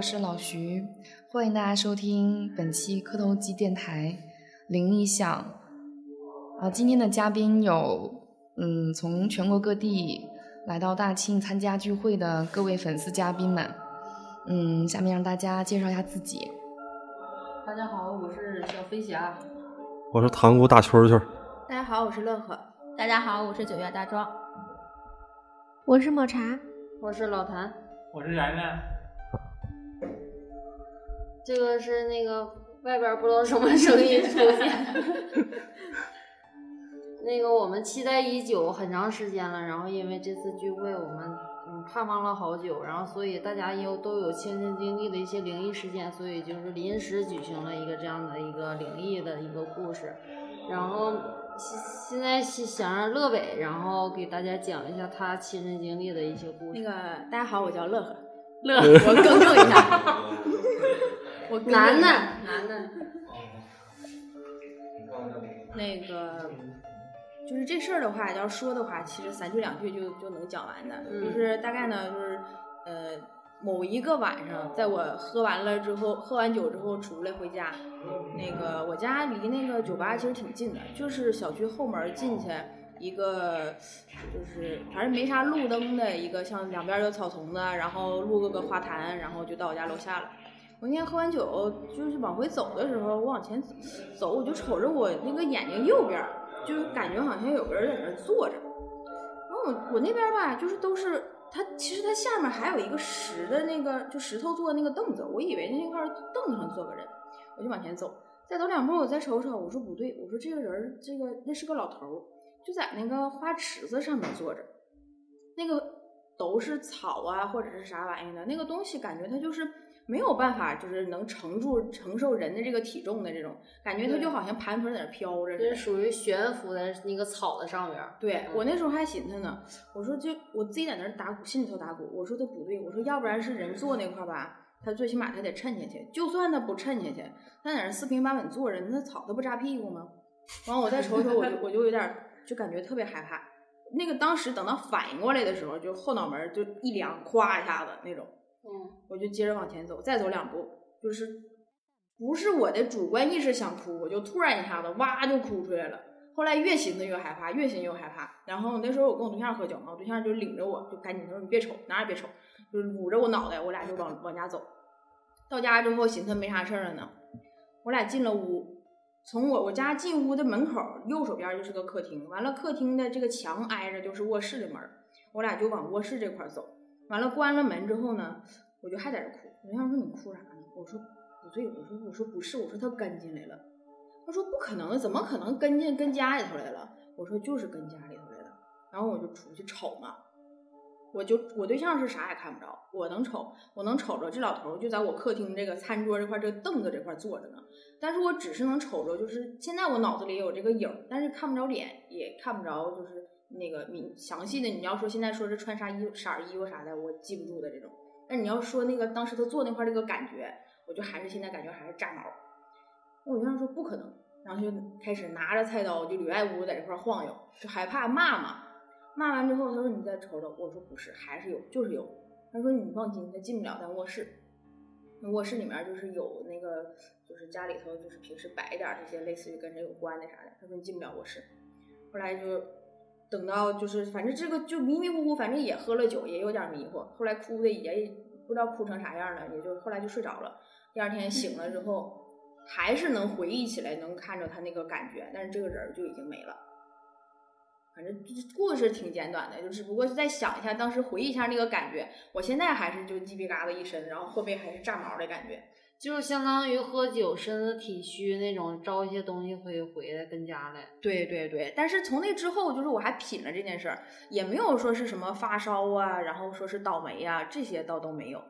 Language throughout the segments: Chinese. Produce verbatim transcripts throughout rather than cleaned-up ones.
我是老徐，欢迎大家收听本期磕头机电台灵异响。啊，今天的嘉宾有嗯，从全国各地来到大庆参加聚会的各位粉丝嘉宾们。嗯，下面让大家介绍一下自己。大家好，我是小飞侠。我是塘沽大蛐蛐。大家好，我是乐呵。大家好，我是九月大壮。我是抹茶。我是老谭。我是然然。这个是那个外边不知道什么声音出现。那个我们期待已久很长时间了，然后因为这次聚会我们嗯盼望了好久，然后所以大家又都有亲身经历的一些灵异事件，所以就是临时举行了一个这样的一个灵异的一个故事，然后现在想让乐北然后给大家讲一下他亲身经历的一些故事。那个大家好，我叫乐呵。乐，我更正一下。我男的男的。那个就是这事儿的话，要说的话，其实三句两句就就能讲完的。嗯、就是大概呢，就是呃，某一个晚上，在我喝完了之后，喝完酒之后出来回家，那个我家离那个酒吧其实挺近的，就是小区后门进去一个，就是反正没啥路灯的一个，像两边有草丛的，然后路过个花坛，然后就到我家楼下了。我那天喝完酒，就是往回走的时候，我往前走，我就瞅着我那个眼睛右边。就是感觉好像有个人在那坐着，然后我我那边吧，就是都是它，其实它下面还有一个石的那个，就石头做的那个凳子，我以为那块凳子上坐个人，我就往前走，再走两步我再瞅瞅，我说不对，我说这个人，这个那是个老头，就在那个花池子上面坐着，那个都是草啊或者是啥玩意的，那个东西感觉它就是没有办法，就是能承住承受人的这个体重的这种感觉，它就好像盘盆在那飘着，就是属于悬浮在那个草的上面。对、嗯、我那时候还寻思呢，我说就我自己在那打鼓，心里头打鼓，我说这不对，我说要不然是人坐那块吧，他最起码他得沉下去，就算他不沉下去，他在那四平八稳坐着，那草他不扎屁股吗？然后我再瞅瞅，我就我就有点就感觉特别害怕。那个当时等到反应过来的时候，就后脑门就一凉，咵一下子那种。嗯，我就接着往前走，再走两步，就是不是我的主观意识想哭，我就突然一下子哇就哭出来了。后来越寻思越害怕，越寻思越害怕。然后那时候我跟我对象喝酒嘛，我对象就领着我，就赶紧说你别瞅，哪也别瞅，就是捂着我脑袋，我俩就往往家走。到家之后寻思没啥事儿了呢，我俩进了屋，从我我家进屋的门口右手边就是个客厅，完了客厅的这个墙挨着就是卧室的门，我俩就往卧室这块走。完了关了门之后呢，我就还在这哭。我想说你哭啥呢？我说不对，我说我说不是，我说他跟进来了。他说不可能，怎么可能跟进跟家里头来了？我说就是跟家里头来了。然后我就出去瞅嘛，我就我对象是啥也看不着，我能瞅，我能瞅着这老头就在我客厅这个餐桌这块这个凳子这块坐着呢。但是我只是能瞅着，就是现在我脑子里有这个影，但是看不着脸，也看不着就是。那个你详细的你要说现在说是穿啥衣服色衣服啥的，我记不住的这种。但你要说那个当时他坐那块这个感觉，我就还是现在感觉还是炸毛。我就想说不可能，然后就开始拿着菜刀就里外屋在这块晃悠，就害怕骂嘛。骂完之后他说你再瞅瞅，我说不是，还是有，就是有。他说你放心，他进不了咱卧室。卧室里面就是有那个就是家里头就是平时摆一点这些类似于跟这有关的啥的，他说你进不了卧室。后来就等到就是反正这个就迷迷糊糊，反正也喝了酒，也有点迷糊，后来哭的也不知道哭成啥样了，也就后来就睡着了。第二天醒了之后、嗯、还是能回忆起来，能看着他那个感觉，但是这个人就已经没了。反正故事挺简短的，就只不过是再想一下当时回忆一下那个感觉，我现在还是就鸡皮疙瘩一身，然后后背还是炸毛的感觉，就是相当于喝酒身子体虚那种，招一些东西可以回来跟家来。对对对，但是从那之后就是我还品了这件事儿，也没有说是什么发烧啊，然后说是倒霉啊，这些倒都没有。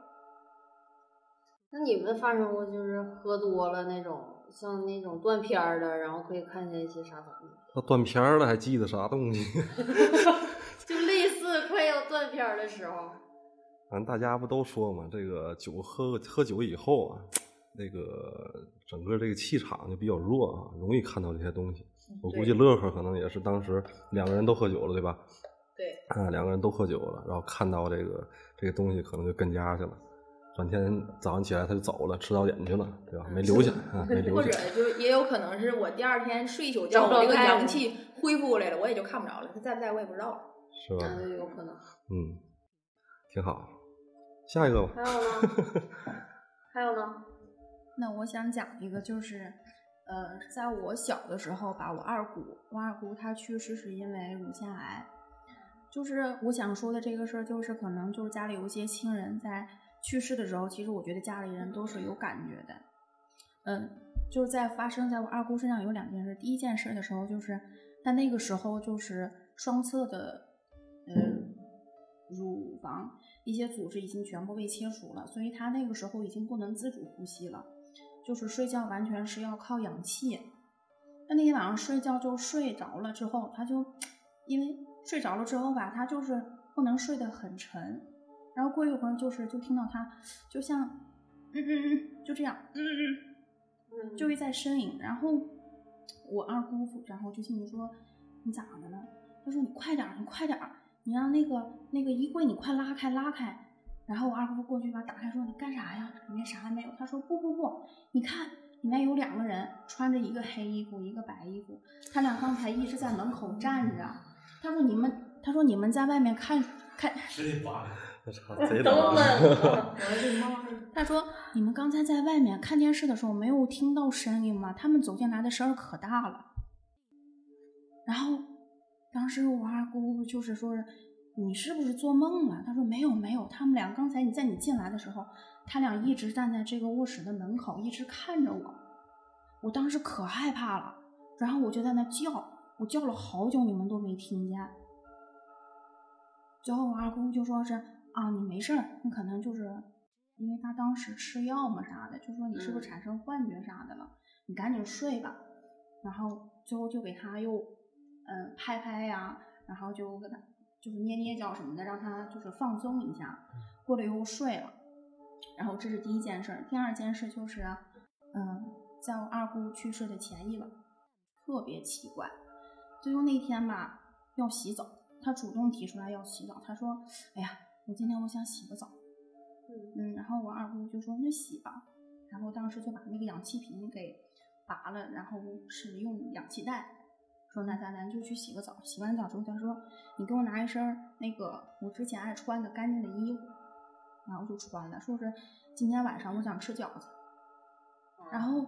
那你们发生过就是喝多了那种像那种断片儿的，然后可以看见一些啥东西？那断片儿了还记得啥东西？就类似快要断片儿的时候。反正大家不都说嘛，这个酒喝喝酒以后啊，那个整个这个气场就比较弱啊，容易看到这些东西。我估计乐呵可能也是当时两个人都喝酒了，对吧？对。啊，两个人都喝酒了，然后看到这个这个东西可能就跟家去了。晚天早上起来他就走了，吃早点去了，对吧？没留下啊，没留下。或者就也有可能是我第二天睡一宿觉，我这个阳气恢复来了，我也就看不着了。他在不在我也不知道了，是吧？这有可能。嗯，挺好。下一个吧。还有呢？还有呢？那我想讲一个，就是呃，在我小的时候吧，我二姑，我二姑她去世是因为乳腺癌。就是我想说的这个事儿，就是可能就是家里有一些亲人在去世的时候，其实我觉得家里人都是有感觉的。嗯，就是在发生在我二姑身上有两件事。第一件事的时候，就是但那个时候就是双侧的呃乳房一些组织已经全部被切除了，所以她那个时候已经不能自主呼吸了，就是睡觉完全是要靠氧气。但那天晚上睡觉就睡着了之后，她就因为睡着了之后吧，他就是不能睡得很沉，然后过一会儿就是就听到他就像嗯嗯嗯就这样嗯嗯嗯就会在呻吟。然后我二姑父然后就心里说你咋的了，他说你快点你快点，你让那个那个衣柜你快拉开拉开。然后我二姑父过去把打开说你干啥呀，里面啥也没有。他说不不不，你看里面有两个人穿着一个黑衣服一个白衣服，他俩刚才一直在门口站着。他说你们，他说你们在外面看看，谁把？我操，贼冷了！他说你们刚才在外面看电视的时候没有听到声音吗？他们走进来的声儿可大了。然后当时我二姑就是说你是不是做梦了？他说没有没有，他们俩刚才你在你进来的时候，他俩一直站在这个卧室的门口，一直看着我。我当时可害怕了，然后我就在那叫。我叫了好久，你们都没听见。最后我二姑就说是啊，你没事儿，你可能就是因为他当时吃药嘛啥的，就说你是不是产生幻觉啥的了，嗯、你赶紧睡吧。然后最后就给他又嗯、呃、拍拍呀、啊，然后就给他就是捏捏脚什么的，让他就是放松一下。过了以后睡了。然后这是第一件事。第二件事就是嗯、呃，在我二姑去世的前一晚，特别奇怪。最后那天吧，要洗澡，他主动提出来要洗澡。他说：“哎呀，我今天我想洗个澡。”嗯，然后我二姑就说：“那洗吧。”然后当时就把那个氧气瓶给拔了，然后是用氧气袋。说：“那咱咱就去洗个澡。”洗完澡之后，他说：“你给我拿一身那个我之前爱穿的干净的衣服。”然后就穿了，说是今天晚上我想吃饺子。然后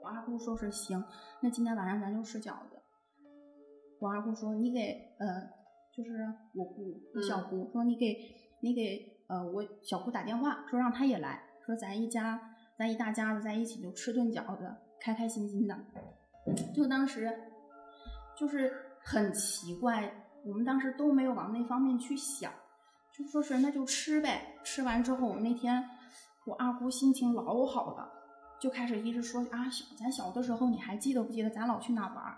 我二姑说是行，那今天晚上咱就吃饺子。我二姑说你给呃就是我姑我小姑、嗯、说你给你给呃我小姑打电话说让她也来，说咱一家咱一大家子在一起就吃顿饺子，开开心心的。就当时就是很奇怪，我们当时都没有往那方面去想，就说是那就吃呗。吃完之后那天我二姑心情老好了，就开始一直说啊咱小的时候你还记得不记得咱老去哪玩，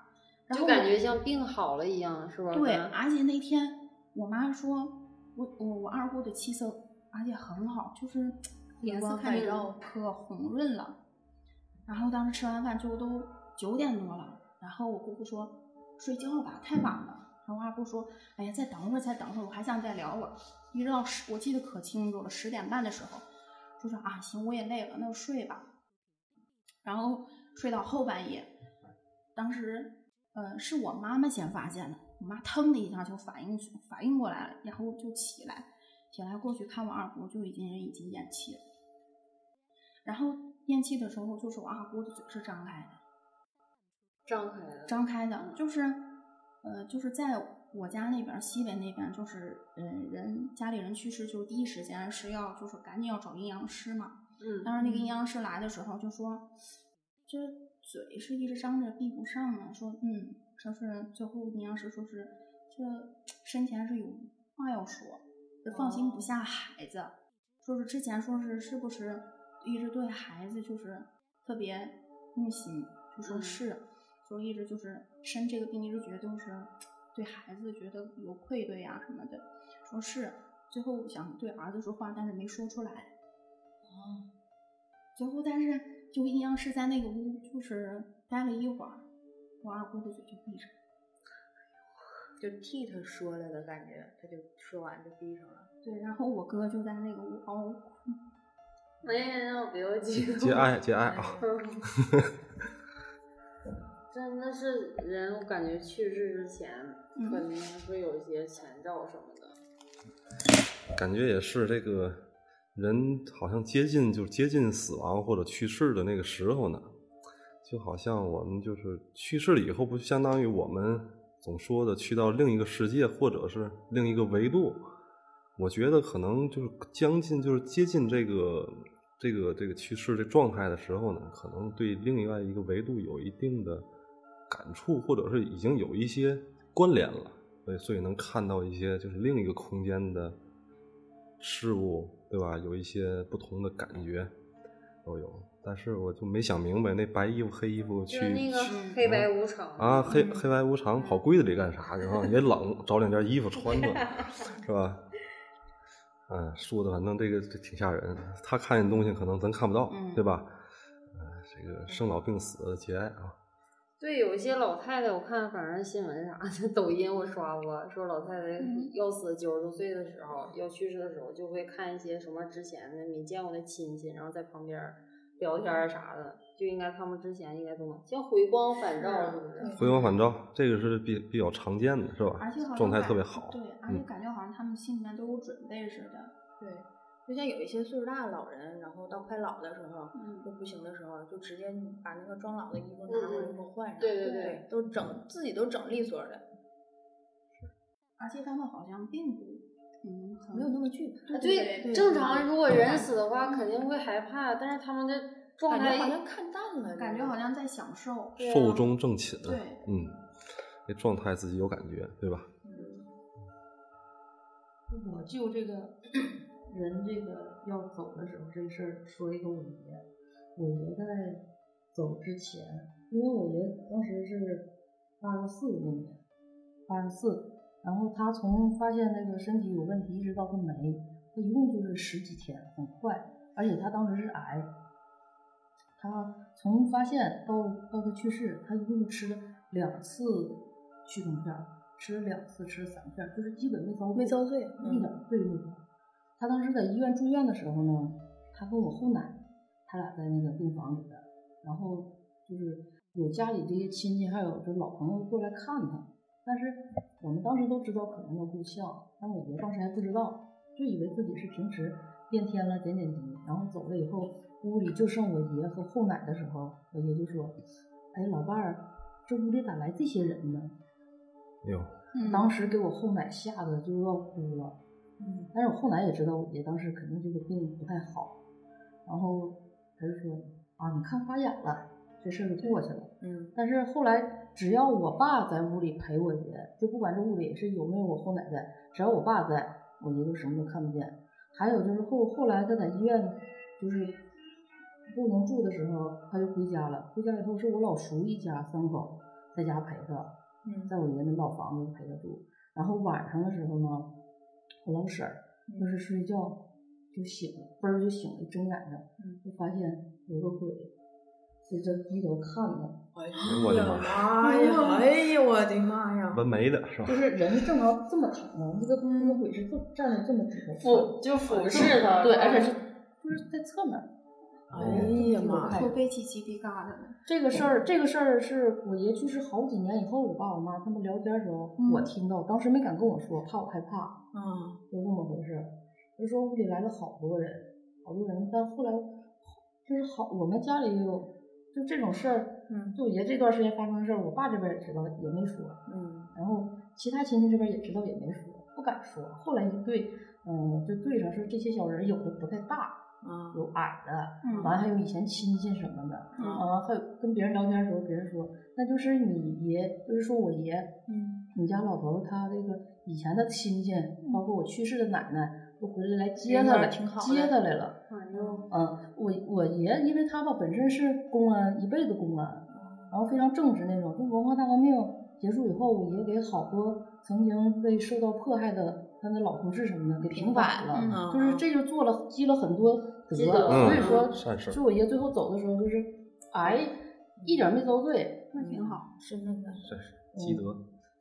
就感觉像病好了一样，是吧？对，而且那天我妈说，我我我二姑的气色，而且很好，就是脸色看着可红润了。然后当时吃完饭就都九点多了，然后我姑姑说睡觉吧，太晚了。然后二姑说，哎呀，再等会儿，再等会儿，我还想再聊会儿。一直到十，我记得可清楚了，十点半的时候，就说啊，行，我也累了，那就睡吧。然后睡到后半夜，当时。呃，是我妈妈先发现的，我妈腾的一下就反应反应过来了，然后就起来，起来过去看我二姑，就已经人已经咽气了。然后咽气的时候，就是我二姑的嘴是张开的，张开的，张开的，就是呃，就是在我家那边西北那边，就是呃人家里人去世，就是第一时间是要就是赶紧要找阴阳师嘛。嗯。当时那个阴阳师来的时候就说，这。嘴是一直张着闭不上嘛，说嗯，说是最后阴阳师说是这生前是有话要说，就放心不下孩子，哦、说是之前说是是不是一直对孩子就是特别用心，就说是、嗯、说一直就是生这个病一直觉得都是对孩子觉得有愧对呀、啊、什么的，说是最后想对儿子说话，但是没说出来，哦，最后但是。就阴阳师在那个屋就是待了一会儿，我二姑的嘴就闭上了，就替他说了的感觉，他就说完就闭上了。对，然后我哥就在那个屋嗷嗷哭，没人要给我解解爱解爱啊！真的是人，我感觉去世之前肯定会有一些前兆什么的。感觉也是这个人好像接近就接近死亡或者去世的那个时候呢，就好像我们就是去世了以后，不相当于我们总说的去到另一个世界或者是另一个维度。我觉得可能就是将近就是接近这个这个这个去世这状态的时候呢，可能对另外一个维度有一定的感触，或者是已经有一些关联了，所以所以能看到一些就是另一个空间的事物，对吧？有一些不同的感觉都有，但是我就没想明白那白衣服黑衣服去就是那个黑白无常啊，黑黑白无常跑柜子里干啥？然后也冷，找两件衣服穿着，是吧？嗯，说的反正这个这挺吓人，他看见东西可能咱看不到，嗯、对吧？呃，这个生老病死节哀啊。对，有一些老太太，我看反正新闻啥的，抖音我刷过，说老太太要死九十多岁的时候，要去世的时候，就会看一些什么之前的没见过的亲戚，然后在旁边聊天啥的，就应该他们之前应该都能像回光返照，是不是？回光返照，这个是比比较常见的，是吧？而且好像状态特别好，对，而且感觉好像他们心里面都有准备似的。对，就像有一些岁数大的老人，然后到快老的时候，嗯，就不行的时候，就直接把那个装老的衣服拿回来就换上，对对对，都整自己都整利索的。而且他们好像并不。嗯，没有那么惧怕。对，正常如果人死的话肯定会害怕，但是他们的状态好像看淡了，感觉好像在享受，寿终正寝。对，嗯，那状态自己有感觉，对吧？嗯，我就这个人这个要走的时候这事儿说一个我爷，我爷在走之前，因为我爷当时是八十四那年，八十四。然后他从发现那个身体有问题一直到他没，他一共就是十几天，很快。而且他当时是癌，他从发现到到他去世，他一共就吃了两次驱虫片，吃了两次，吃了三片，就是基本没遭没遭罪，一点罪没有。他当时在医院住院的时候呢，他跟我后奶，他俩在那个病房里边，然后就是有家里这些亲戚还有这老朋友过来看他。但是我们当时都知道可能要录像，但我爷当时还不知道，就以为自己是平时练天了点点滴，然后走了以后屋里就剩我爷和后奶的时候，我爷就说：“哎，老伴儿，这屋里咋来这些人呢？”有、嗯，当时给我后奶吓得就要哭了。嗯，但是我后奶也知道我爷当时肯定这个病不太好，然后他就说：“啊，你看花眼了。”这事就过去了。嗯，但是后来只要我爸在屋里陪我爷，就不管这屋里是有没有我后奶在，只要我爸在，我爷就什么都看不见。还有就是后后来他在医院就是不能住的时候，他就回家了。回家以后是我老叔一家三口在家陪他，嗯，在我爷那老房子陪他住。然后晚上的时候呢，我老婶儿就是睡觉就醒了，嘣儿就醒了，睁眼睛就发现有个鬼。就这低头看了，哎呀我的妈呀！哎呀我的妈呀！纹眉的是吧？就是人正好这么躺着，这个那个鬼是就站着这么低头，俯就俯视他，对，而且是就是在侧面。哎呀妈！后背起鸡皮疙瘩。这个事儿，这个事儿是我爷去世好几年以后，我爸我妈他们聊天的时候，我听到，当时没敢跟我说，怕我害怕。啊，就那么回事。就说屋里来了好多人，好多人，但后来就是好，我们家里有。就这种事儿，嗯，就我爷这段时间发生的事儿，我爸这边也知道，也没说，嗯，然后其他亲戚这边也知道，也没说，不敢说。后来就对，嗯，就对上说这些小人有的不太大，啊、嗯，有矮的，嗯，完还有以前亲戚什么的，嗯、啊，还有跟别人聊天的时候，别人说那就是你爷，就是说我爷，嗯，你家老头他这个以前的亲戚，包括我去世的奶奶。就回来来接他了，接他来了。嗯，嗯我我爷因为他吧本身是公安，一辈子公安，然后非常正直那种。就文化大革命结束以后，我爷给好多曾经被受到迫害的他的老同事什么的给平反了，嗯、就是这就做了积了很多德，所以说，嗯、就我爷最后走的时候就是癌一点没遭罪，那挺好，是那个，是是积德。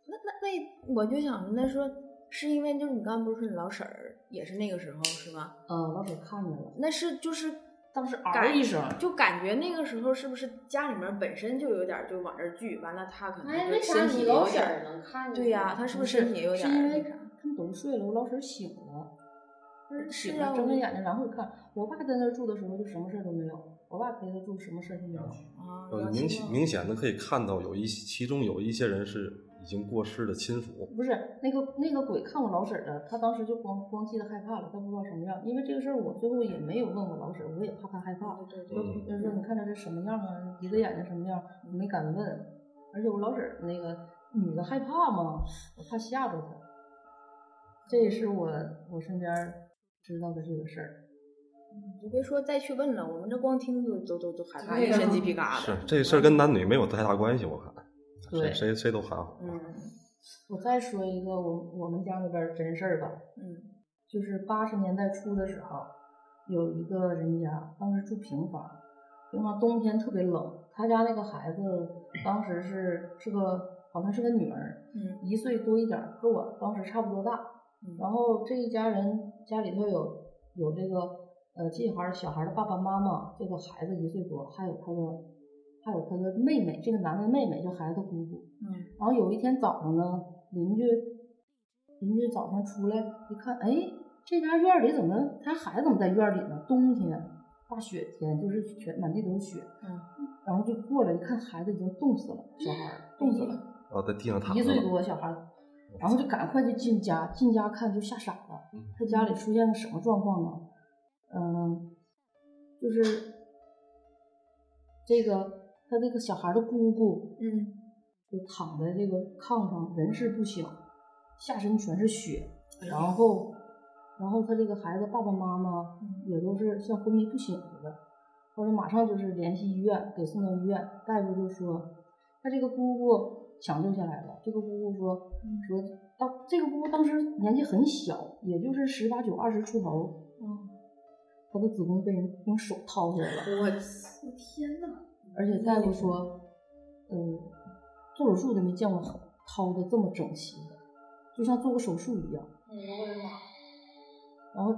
那那那我就想那说。是因为就是你刚刚不是说你老婶儿也是那个时候是吧？呃，老婶看见了。那是就是当时嗷一声，就感觉那个时候是不是家里面本身就有点就往这聚，完了他可能哎，为啥你老婶儿能看见？对呀、啊，他是不是身体有点？是因为他们都睡了，我老婶醒了，醒了睁着眼睛然后看。我爸在那住的时候就什么事都没有，我爸陪他住什么事都没有啊。呃，明明显的可以看到有一其中有一些人是已经过世的亲属。不是那个那个鬼看我老婶儿，他当时就光光记得害怕了，他不知道什么样。因为这个事儿，我最后也没有问我老婶儿，我也怕他害怕。对对对。就是说，你看他是什么样啊？鼻子眼睛什么样？我没敢问。而且我老婶儿那个女的害怕嘛，我怕吓着她。这也是我我身边知道的这个事儿。你就别说再去问了，我们这光听都都都都害怕，一身鸡皮疙瘩。是这事儿跟男女没有太大关系，我看。对，谁谁都喊我。嗯，我再说一个我我们家那边真事儿吧。嗯，就是八十年代初的时候，有一个人家当时住平房，平房冬天特别冷，他家那个孩子当时是是个好像是个女儿，嗯，一岁多一点，和我当时差不多大。嗯，然后这一家人家里头有有这个呃这孩小孩的爸爸妈妈，这个孩子一岁多，还有他的。还有他的妹妹，这个男的妹妹就孩子姑姑。嗯，然后有一天早上呢，邻居邻居早上出来一看，哎，这家院里怎么他孩子怎么在院里呢？冬天大雪天，就是全满地都是雪。嗯，然后就过来一看，孩子已经冻死了，小孩冻死了。啊，在地上躺着。一岁多小孩，然后就赶快就进家，进家看就吓傻了。他家里出现了什么状况呢？嗯，就是这个。他那个小孩的姑姑，嗯，就躺在这个炕上，人事不省，下身全是血，哎、然后，然后他这个孩子爸爸妈妈也都是像昏迷不醒似的，或者马上就是联系医院，给送到医院。大夫就说，他这个姑姑抢救下来了。这个姑姑说，嗯、说当这个姑姑当时年纪很小，也就是十八九、二十出头，嗯，她的子宫被人用手掏出来了。我我天哪！而且大夫说，嗯，做手术都没见过掏的这么整齐的，就像做过手术一样。然后，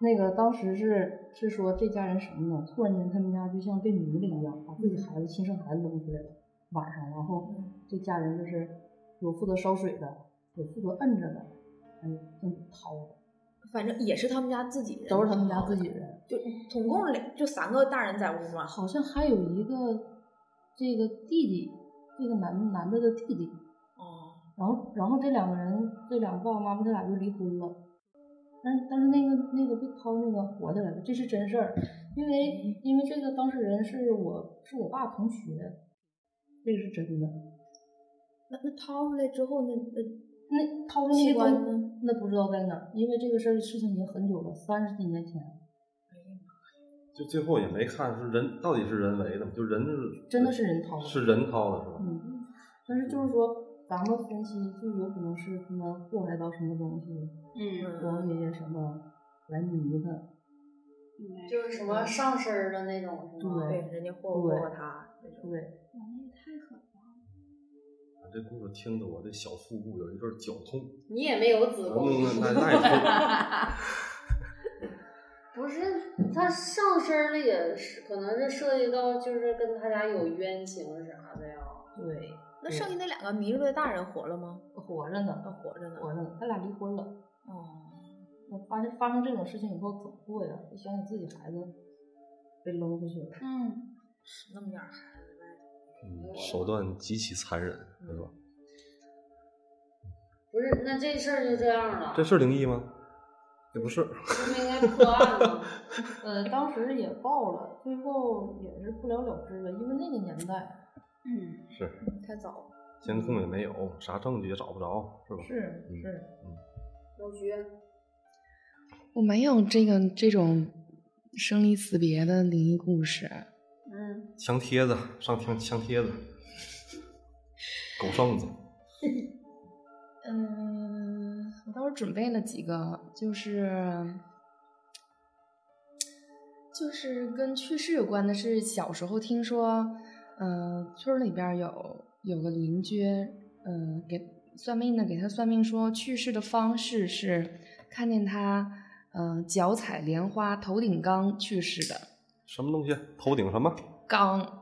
那个当时是是说这家人什么呢？突然间他们家就像被迷了一样，把自己孩子亲生孩子扔出来了。晚上，然后这家人就是有负责烧水的，有负责摁着的，还有负责掏的。反正也是他们家自己人，都是他们家自己人，就总共两就三个大人在屋嘛。好像还有一个这个弟弟，这个男男的的弟弟。哦。然后，然后这两个人，这两个爸爸妈妈，他俩就离婚了。但是，但是那个那个被掏那个活下来了，这是真事儿。因为因为这个当事人是我是我爸同学，这个是真的。那那掏出来之后，那那。那掏出器官呢？那不知道在哪儿，因为这个事儿事情已经很久了，三十几年前。就最后也没看是人到底是人为的，就人是真的是人掏的，是人掏的是吧？嗯，但是就是说，咱们分析就有可能是他们祸害到什么东西，嗯，王爷爷什么来迷他，嗯，就是什么上身的那种，对，人家祸祸他，对，王爷太狠。这故事听得我这小腹部有一阵绞痛。你也没有子宫。那那也不是，他上身里也是，可能是涉及到就是跟他家有冤情啥的呀。对，那剩下那两个迷路的大人活了吗？活着呢，活着呢，活着呢。他俩离婚了。哦、嗯，发生发生这种事情以后怎么过呀？就想想自己孩子被搂出去了。嗯，是那么点孩子。嗯，手段极其残忍，是吧？不是，那这事儿就这样了。这是灵异吗？也不是。他们应该破案了。呃，当时也报了，最后也是不了了之了，因为那个年代，嗯，是太早了，监控也没有，啥证据也找不着，是吧？是是，嗯，老徐，我没有这个这种生离死别的灵异故事。嗯，墙贴子上墙，墙贴子，狗剩子。嗯，我倒是准备了几个，就是就是跟去世有关的，是小时候听说，嗯、呃，村里边有有个邻居，嗯、呃，给算命的给他算命说去世的方式是看见他嗯、呃，脚踩莲花，头顶缸去世的。什么东西？头顶什么？缸。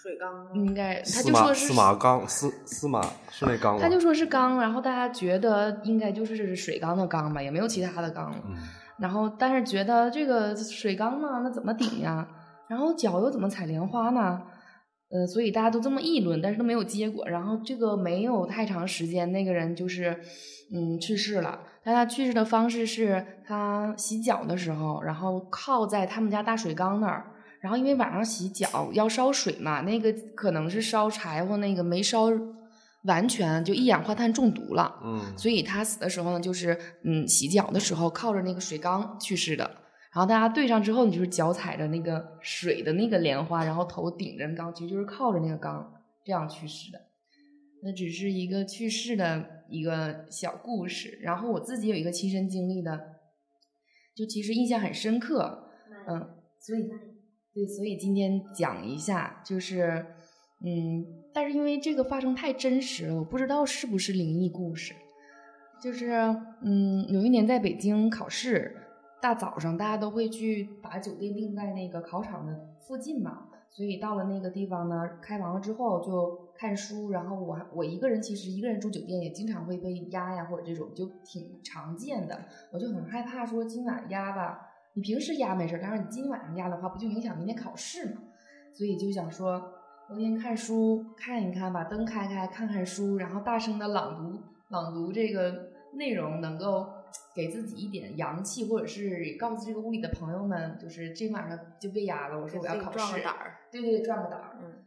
水缸应该，他就说是司马缸，司司马是那缸，他就说是缸，然后大家觉得应该就是水缸的缸吧，也没有其他的缸了、嗯。然后，但是觉得这个水缸嘛，那怎么顶呀？然后脚又怎么踩莲花呢？呃，所以大家都这么议论，但是都没有结果。然后这个没有太长时间，那个人就是嗯去世了。但他去世的方式是他洗脚的时候，然后靠在他们家大水缸那儿。然后因为晚上洗脚要烧水嘛，那个可能是烧柴火那个没烧完全就一氧化碳中毒了，嗯，所以他死的时候呢，就是嗯洗脚的时候靠着那个水缸去世的。然后大家对上之后，你就是脚踩着那个水的那个莲花，然后头顶着缸，其实就是靠着那个缸这样去世的。那只是一个去世的一个小故事。然后我自己有一个亲身经历的，就其实印象很深刻，嗯，所以。对，所以今天讲一下，就是，嗯，但是因为这个发生太真实了，我不知道是不是灵异故事。就是，嗯，有一年在北京考试，大早上大家都会去把酒店定在那个考场的附近嘛，所以到了那个地方呢，开完了之后就看书，然后我我一个人其实一个人住酒店也经常会被压呀，或者这种就挺常见的，我就很害怕说今晚压吧。你平时压没事，但是你今晚上压的话，不就影响明天考试吗？所以就想说，昨天看书看一看，把灯开开，看看书，然后大声的朗读朗读这个内容，能够给自己一点阳气，或者是告诉这个屋里的朋友们，就是这晚上就被压了。我说我要考试，壮个胆儿，对对，壮个胆儿。嗯，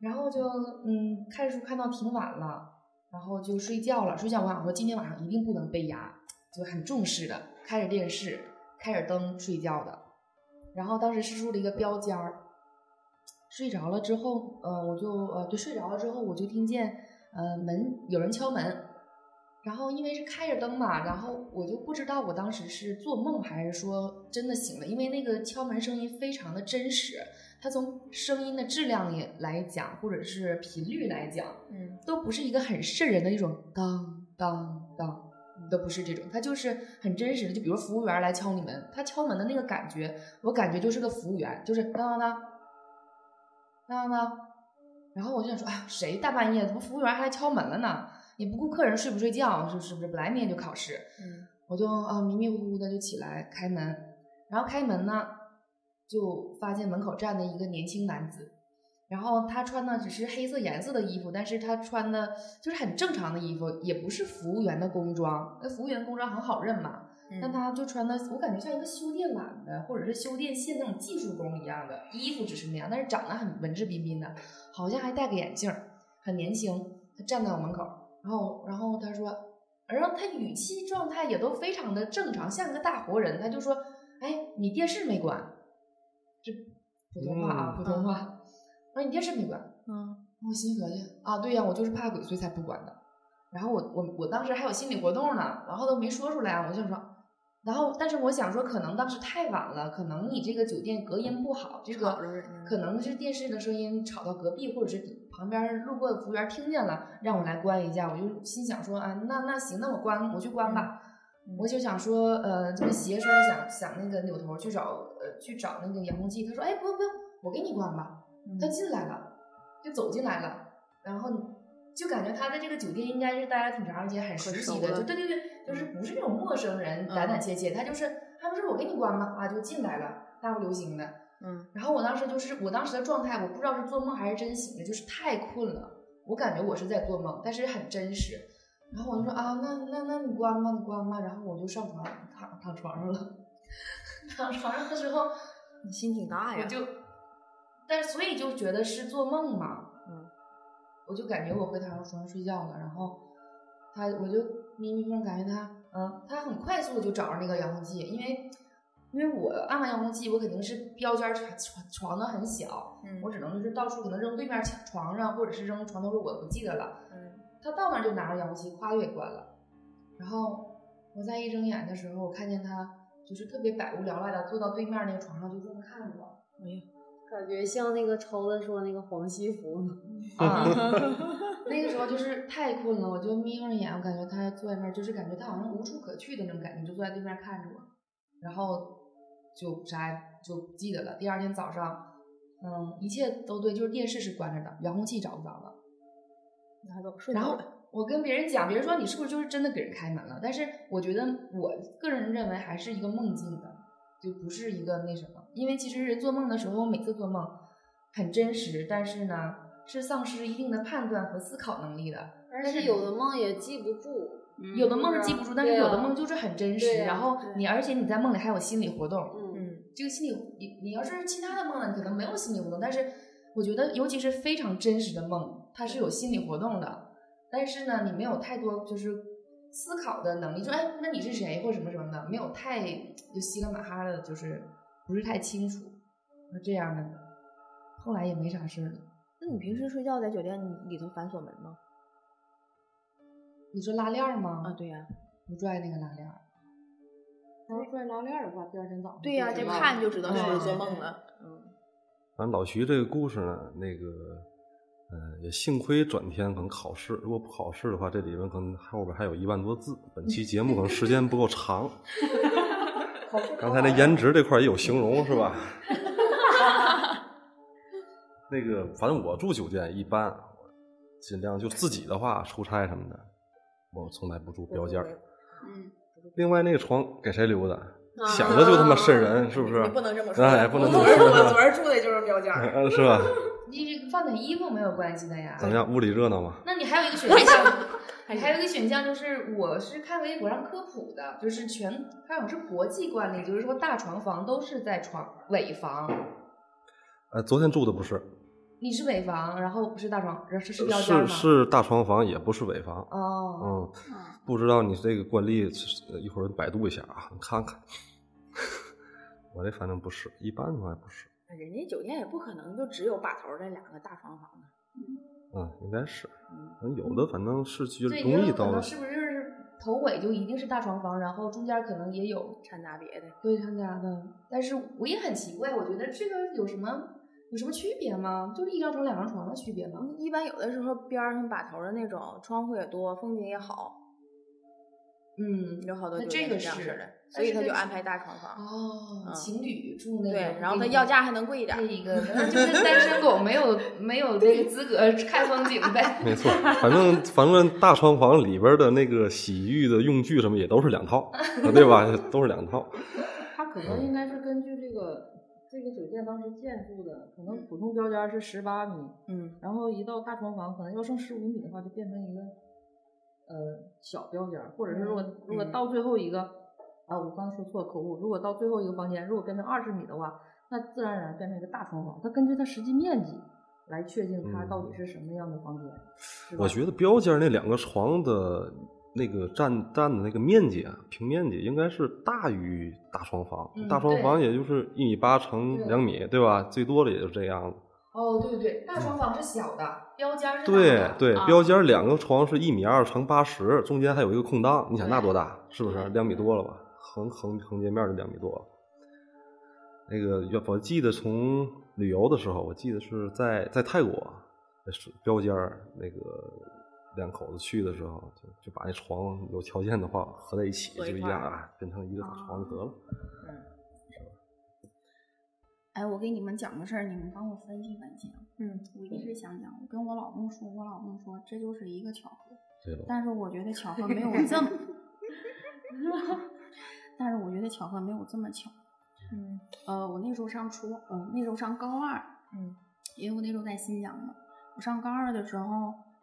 然后就嗯看书看到挺晚了，然后就睡觉了。睡觉我想说，今天晚上一定不能被压，就很重视的，开着电视。开着灯睡觉的，然后当时是住了一个标间儿，睡着了之后，呃，我就呃，对，睡着了之后，我就听见呃门有人敲门，然后因为是开着灯嘛，然后我就不知道我当时是做梦还是说真的醒了，因为那个敲门声音非常的真实，它从声音的质量也来讲，或者是频率来讲，嗯，都不是一个很瘆人的一种当当当。都不是这种，他就是很真实的，就比如服务员来敲你门，他敲门的那个感觉，我感觉就是个服务员，就是当当当当当，然后我就想说啊，谁大半夜怎么服务员还来敲门了呢？也不顾客人睡不睡觉，是不是？本来明天就考试，嗯，我就啊迷迷糊糊的就起来开门，然后开门呢，就发现门口站的一个年轻男子。然后他穿的只是黑色颜色的衣服，但是他穿的就是很正常的衣服，也不是服务员的工装。那服务员工装很好认嘛，嗯、但他就穿的，我感觉像一个修电缆的或者是修电线那种技术工一样的衣服，只是那样，但是长得很文质彬彬的，好像还戴个眼镜，很年轻。他站在我门口，然后然后他说，然后他语气状态也都非常的正常，像个大活人。他就说：“哎，你电视没关？”这普通话啊，嗯、普通话。啊，你电视没关？嗯，我心合计啊，对呀、啊，我就是怕鬼，所以才不管的。然后我我我当时还有心理活动呢，然后都没说出来啊。我就说，然后但是我想说，可能当时太晚了，可能你这个酒店隔音不好，这个可能是电视的声音吵到隔壁，或者是旁边路过的服务员听见了，让我来关一下。我就心想说啊，那那行，那我关，我去关吧。嗯、我就想说，呃，这么斜身想想那个扭头去找呃去找那个遥控器，他说，哎，不用不用，我给你关吧。他进来了，就走进来了，然后就感觉他在这个酒店应该是大家挺长时间很熟悉的，就对对对，就是不是那种陌生人胆胆怯怯，他就是他不是我给你关吗？啊，就进来了，大步流行的，嗯。然后我当时就是我当时的状态，我不知道是做梦还是真醒的，就是太困了，我感觉我是在做梦，但是很真实。然后我就说啊，那那那你关吧，你关吧。然后我就上床躺躺床上了，躺床上的时候，你心挺大呀，我就。但是所以就觉得是做梦嘛，嗯，我就感觉我回躺床上睡觉了，然后他我就迷迷糊糊感觉他，嗯，他很快速的就找着那个遥控器，因为因为我按完遥控器，我肯定是标间床床的很小，嗯，我只能就是到处可能扔对面床上，或者是扔床头柜，我不记得了，嗯，他到那就拿着遥控器，咵就给关了，然后我在一睁眼的时候，我看见他就是特别百无聊赖的坐到对面那个床上就这么看着我，哎、嗯。感觉像那个超子说那个黄西服啊，那个时候就是太困了，我就眯上眼，我感觉他坐在那儿，就是感觉他好像无处可去的那种感觉，就坐在对面看着我，然后就啥也就不记得了。第二天早上，嗯，一切都对，就是电视是关着的，遥控器找不着了，拿走睡着了。然后我跟别人讲，别人说你是不是就是真的给人开门了？但是我觉得，我个人认为还是一个梦境的，就不是一个那什么。因为其实人做梦的时候，每次做梦很真实，但是呢，是丧失一定的判断和思考能力的。而且有的梦也记不住，嗯、有的梦是记不住，嗯、但是有的梦就是很真实。啊、然后你，而且你在梦里还有心理活动。嗯，这个心理，你你要是其他的梦呢，你可能没有心理活动。但是我觉得，尤其是非常真实的梦，它是有心理活动的。但是呢，你没有太多就是思考的能力，就哎，那你是谁或什么什么的，没有太就稀里马哈的，就是不是太清楚，就这样的。后来也没啥事了。那你平时睡觉在酒店里头反锁门吗？你说拉链吗？啊，对呀、啊，你拽那个拉链。要是拽拉链的话，第二天早上。对呀、啊，就看就知道是做梦了。嗯。反正老徐这个故事呢，那个。嗯，也幸亏转天可能考试，如果不考试的话，这里面可能后边还有一万多字。本期节目可能时间不够长。刚才那颜值这块也有形容是吧？那个，反正我住酒店一般，尽量就自己的话出差什么的，我从来不住标间。嗯。另外那个床给谁留的？想着就他妈瘆人，是不是？你不能这么说。哎，不能这么说。我昨儿住的就是标间。是吧？你这放点衣服没有关系的呀。怎么样，屋里热闹吗？那你还有一个选项，你还有一个选项就是，我是看微博上科普的，就是全，好像是国际惯例，就是说大床房都是在床尾房。呃，昨天住的不是。你是尾房，然后不是大床，是是标间吗？是是大床房，也不是尾房。哦。嗯，不知道你这个惯例，一会儿百度一下啊，你看看。我这反正不是，一般的话不是。人家酒店也不可能就只有把头那两个大床房的，嗯，啊，应该是，嗯，有的反正是就容易到了，是不是头尾就一定是大床房，然后中间可能也有掺杂别的，对，掺杂的。但是我也很奇怪，我觉得这个有什么有什么区别吗？就是一张床两张床的区别吗？一般有的时候边上把头的那种窗户也多，风景也好，嗯，有好多酒店是这样式的。所以他就安排大床房哦、嗯，情侣住那个，对，然后他要价还能贵一点。这一个就是单身狗没有没有这个资格看风景呗。没错，反正反正大床房里边的那个洗浴的用具什么也都是两套，对吧？都是两套。他可能应该是根据这个这个酒店当时建筑的，可能普通标间是十八米，嗯，然后一到大床房可能要剩十五米的话，就变成一个呃小标间，或者是如果、嗯、如果到最后一个。啊，我刚说错口误。如果到最后一个房间，如果变成二十米的话，那自然而然变成一个大床房。它根据它实际面积来确定它到底是什么样的房间。嗯、我觉得标间那两个床的那个占占的那个面积啊，平面积应该是大于大床房。嗯、大床房也就是一米八乘两米， 对, 对吧？最多的也就这样子。哦，对对，大床房是小的，嗯、标间是大的。对对，啊、标间两个床是一米二乘八十，中间还有一个空档。你想那多大？是不是两米多了吧？横横横截面就两米多了。那个我记得从旅游的时候，我记得是在在泰国，标间那个两口子去的时候，就就把那床有条件的话合在一起，就一样啊，变成一个床就得了。嗯。哎，我给你们讲个事儿，你们帮我分析分析。嗯，我一直想讲，我跟我老公说，我老公说这就是一个巧合。对了。但是我觉得巧合没有这么。但是我觉得巧合没有这么巧，嗯，呃，我那时候上初，呃，那时候上高二，嗯，因为我那时候在新疆嘛，我上高二的时候，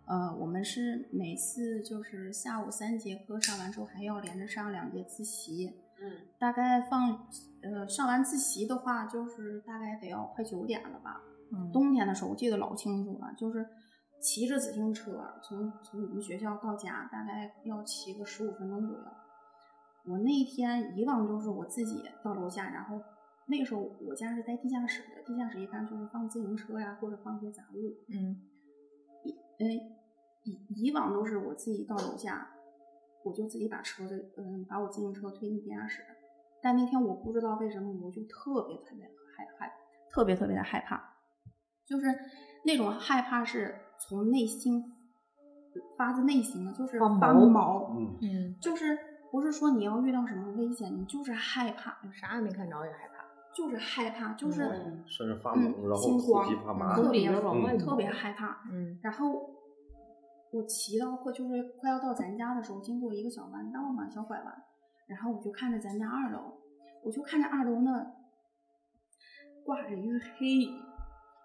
呃，我们是每次就是下午三节课上完之后还要连着上两节自习，嗯，大概放，呃，上完自习的话就是大概得要快九点了吧，嗯，冬天的时候我记得老清楚了，就是骑着自行车从从我们学校到家大概要骑个十五分钟左右。我那天一忘就是我自己到楼下，然后那个时候我家是在地下室的，地下室一般就是放自行车呀、啊，或者放一些杂物。嗯，以呃以以往都是我自己到楼下，我就自己把车子，嗯，把我自行车推进地下室。但那天我不知道为什么，我就特别特别害害，特别特别的害怕，就是那种害怕是从内心发自内心的，就是发毛，嗯，就是不是说你要遇到什么危险，你就是害怕，啥也没看着也害怕，就是害怕，就是甚至发毛，然后心慌，特别特别害怕，嗯，然后。我骑到快就是快要到咱家的时候，经过一个小弯道嘛，小拐弯，然后我就看着咱家二楼，我就看着二楼呢挂着一个黑影，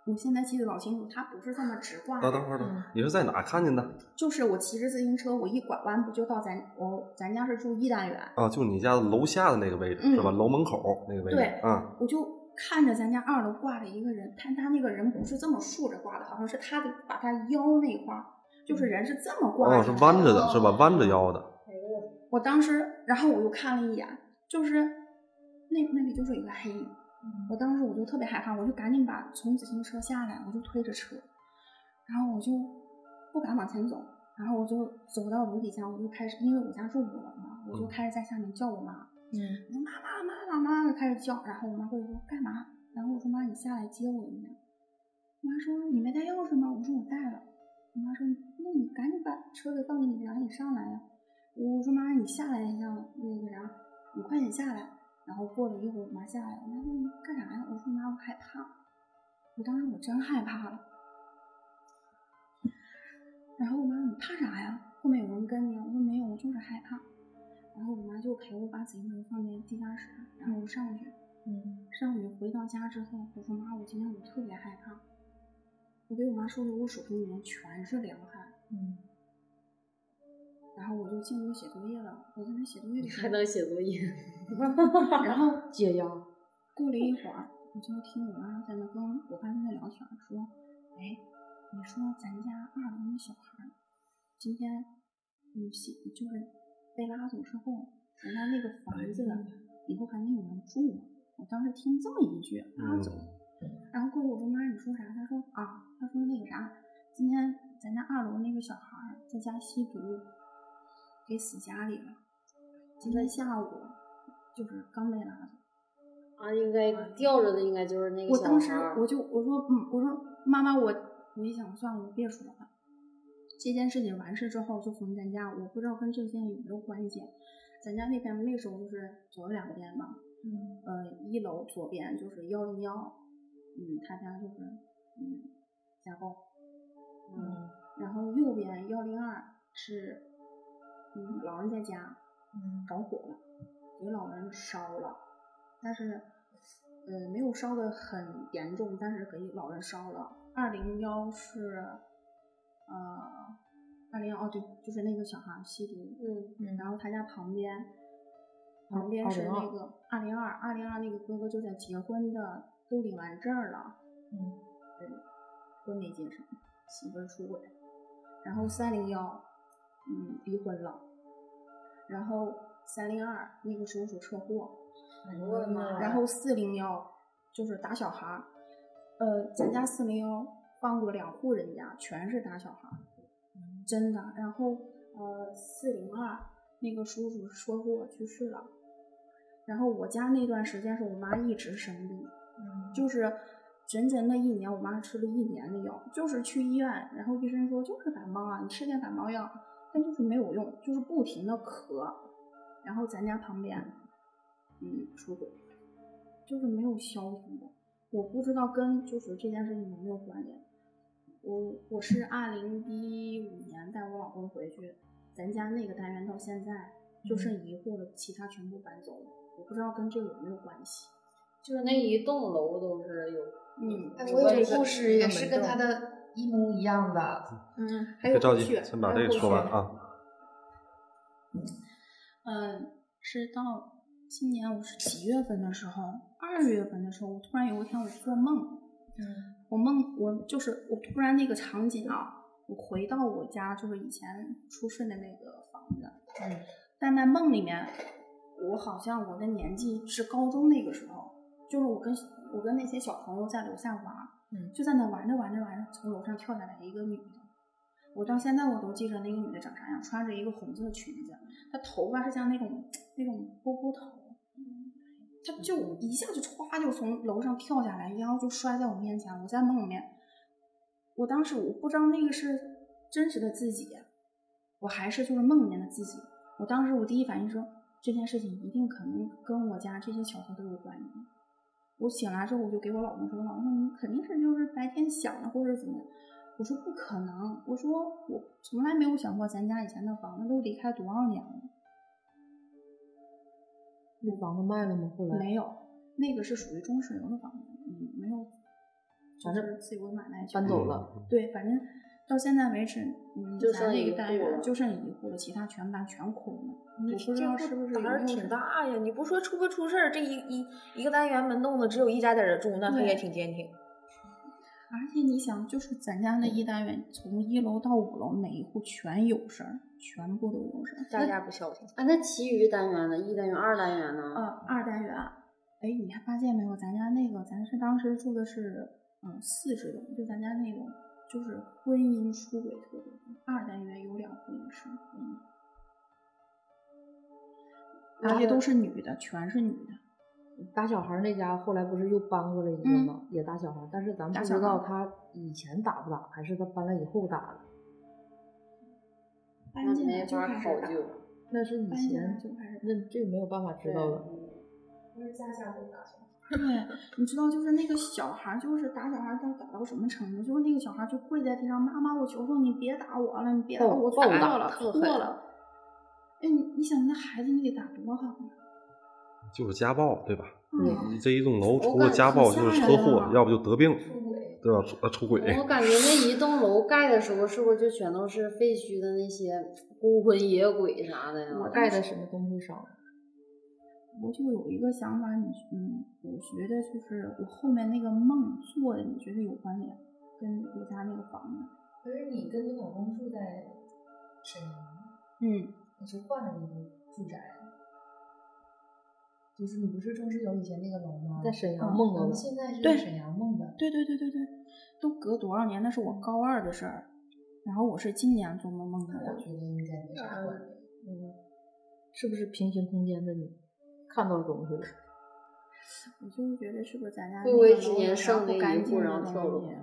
我现在记得老清楚，它不是这么直挂的。等会儿，等会儿，你是在哪看见的？就是我骑着自行车，我一拐弯不就到咱我咱家是住一单元啊，就你家楼下的那个位置、嗯、是吧？楼门口那个位置。对，嗯，我就。看着咱家二楼挂着一个人，但他那个人不是这么竖着挂的，好像是他的把他腰那块儿，就是人是这么挂的，哦，是弯着的，是吧？弯着腰的。我当时，然后我又看了一眼，就是那那里就是一个黑影，我当时我就特别害怕，我就赶紧把从自行车下来，我就推着车，然后我就不敢往前走，然后我就走到楼底下，我就开始，因为我家住五楼嘛，我就开始在下面叫我妈。嗯嗯，我说妈妈妈妈妈的开始叫，然后我妈会说干嘛？然后我说妈，你下来接我一下。我妈说你没带钥匙吗？我说我带了。我妈说那你赶紧把车子放给你，让你上来呀。我说妈，你下来一下，那个啥，你快点下来。然后过了一会儿，我妈下来了。我妈说你干啥呀？我说妈，我害怕。我当时我真害怕了。然后我妈说你怕啥呀？后面有人跟你？我说没有，我就是害怕。然后我妈就陪我把自行车放在地下室，然后我上去，嗯，上去回到家之后，我说妈，我今天我特别害怕，我给我妈说的，我手心里面全是凉汗，嗯，然后我就进屋写作业了，我在那写作业的时候，还能写作业，然后解压，过了一会儿，我就听我妈在那跟我爸在那聊天，说，哎，你说咱家二楼那小孩，今天你写就是。被拉走之后，人家那个房子以后还没有人住嘛。我当时听这么一句拉走，嗯、然后过后我说妈，你说啥？他说啊，他说那个啥，今天咱家二楼那个小孩在家吸毒，给死家里了。今天下午就是刚被拉走。啊，应该吊着的应该就是那个小孩。我当时我就我说嗯，我说妈妈，我我一想算了，我别说了。这件事情完事之后就回咱家，我不知道跟这件有没有关系。咱家那边那时候就是左右两边嘛，嗯，呃，一楼左边就是幺零幺，嗯，他家就是嗯家暴，嗯，然后右边幺零二是嗯老人在家，嗯，着火了，给老人烧了，但是呃没有烧得很严重，但是给老人烧了。二零幺是。呃，二零幺哦，对，就是那个小孩吸毒，嗯嗯，然后他家旁边，旁边是那个二零二，二零二那个哥哥就在结婚的，都领完证了，嗯，对，婚没结成，媳妇出轨，然后三零幺，嗯，离婚了，然后三零二那个叔叔车祸，嗯、然后四零幺就是打小孩，呃，咱家四零幺。放过两户人家，全是打小孩，真的。然后，呃，四零二那个叔叔车祸去世了。然后我家那段时间是我妈一直生病，嗯，就是整整那一年，我妈吃了一年的药，就是去医院，然后医生说就是感冒啊，你吃点感冒药，但就是没有用，就是不停的咳。然后咱家旁边，嗯，出轨，就是没有消停的。我不知道跟就是这件事情有没有关联。我我是二零一五年带我老公回去，咱家那个单元到现在就剩一户了，其他全部搬走了。我不知道跟这有没有关系。就是那一栋楼都是有，嗯，我有故事也是跟他的一模一样的。嗯，还有后续，先把这个说完啊。嗯，嗯，是到今年我是几月份的时候？二月份的时候，我突然有一天我做梦，嗯，我梦我就是我突然那个场景啊，我回到我家就是以前出事的那个房子，嗯，但在梦里面，我好像我的年纪是高中那个时候，就是我跟我跟那些小朋友在楼下玩，嗯，就在那玩着玩着玩着，从楼上跳下来一个女的，我到现在我都记着那个女的长啥样，穿着一个红色的裙子，她头发是像那种那种波波头。他就一下就歘就从楼上跳下来，然后就摔在我面前。我在梦里面，我当时我不知道那个是真实的自己，我还是就是梦里面的自己。我当时我第一反应说，这件事情一定可能跟我家这些小偷都有关系。我醒来之后我就给我老公说，老公你肯定是就是白天想的或者怎么样。我说不可能，我说我从来没有想过咱家以前的房子都离开多少年了。那房子卖了吗？后来没有，那个是属于中石油的房子，嗯，没有，反正自由买卖搬走了。对，反正到现在为止，嗯，就剩一个单元，就剩一户了，其他全搬全空了。你不知道是不是胆儿挺大呀？你不说出不出事儿？这一一一个单元门洞子只有一家在这住，那他也挺坚挺。而且你想，就是咱家那一单元，从一楼到五楼，每一户全有事儿，全部都有事儿，大家不消停。啊，那其余单元呢？一单元、二单元呢？啊，二单元，哎，你还发现没有？咱家那个，咱是当时住的是，嗯，四十楼，就咱家那种，就是婚姻出轨特别多。二单元有两户也是婚姻，而且都是女的，全是女的。打小孩那家后来不是又搬过来一个吗、嗯、也打小孩，但是咱们不知道他以前打不打，还是他搬来以后打的。搬进来就开始打，那是以前就开始，那这没有办法知道了。那是家下都打小孩。对，你知道就是那个小孩，就是打小孩，他打到什么程度？就是那个小孩就跪在地上，妈妈，我求求你别打我了，你别打我，打到了，错了。哎，你你想那孩子你得打多好呢？就是家暴，对吧？嗯，这一栋楼除了家暴就是车祸，要不就得病，对吧？呃，出轨。我感觉那一栋楼盖的时候，是不是就全都是废墟的那些孤魂野鬼啥的呀？我盖的什么东西少？我就有一个想法，你嗯，我觉得就是我后面那个梦做的，你觉得有关联，跟我家那个房子。可是你跟你老公住在沈阳，嗯，你是换了一个住宅。就是你不是中石油以前那个楼吗？在沈阳梦的，我、嗯、现在是在沈阳梦的。对对对对对，都隔多少年？那是我高二的事儿，然后我是今年做梦梦的。我觉得应该没啥关联。嗯，是不是平行空间的你看到东西了？我就是觉得是不是咱家那个楼上不干净的东西，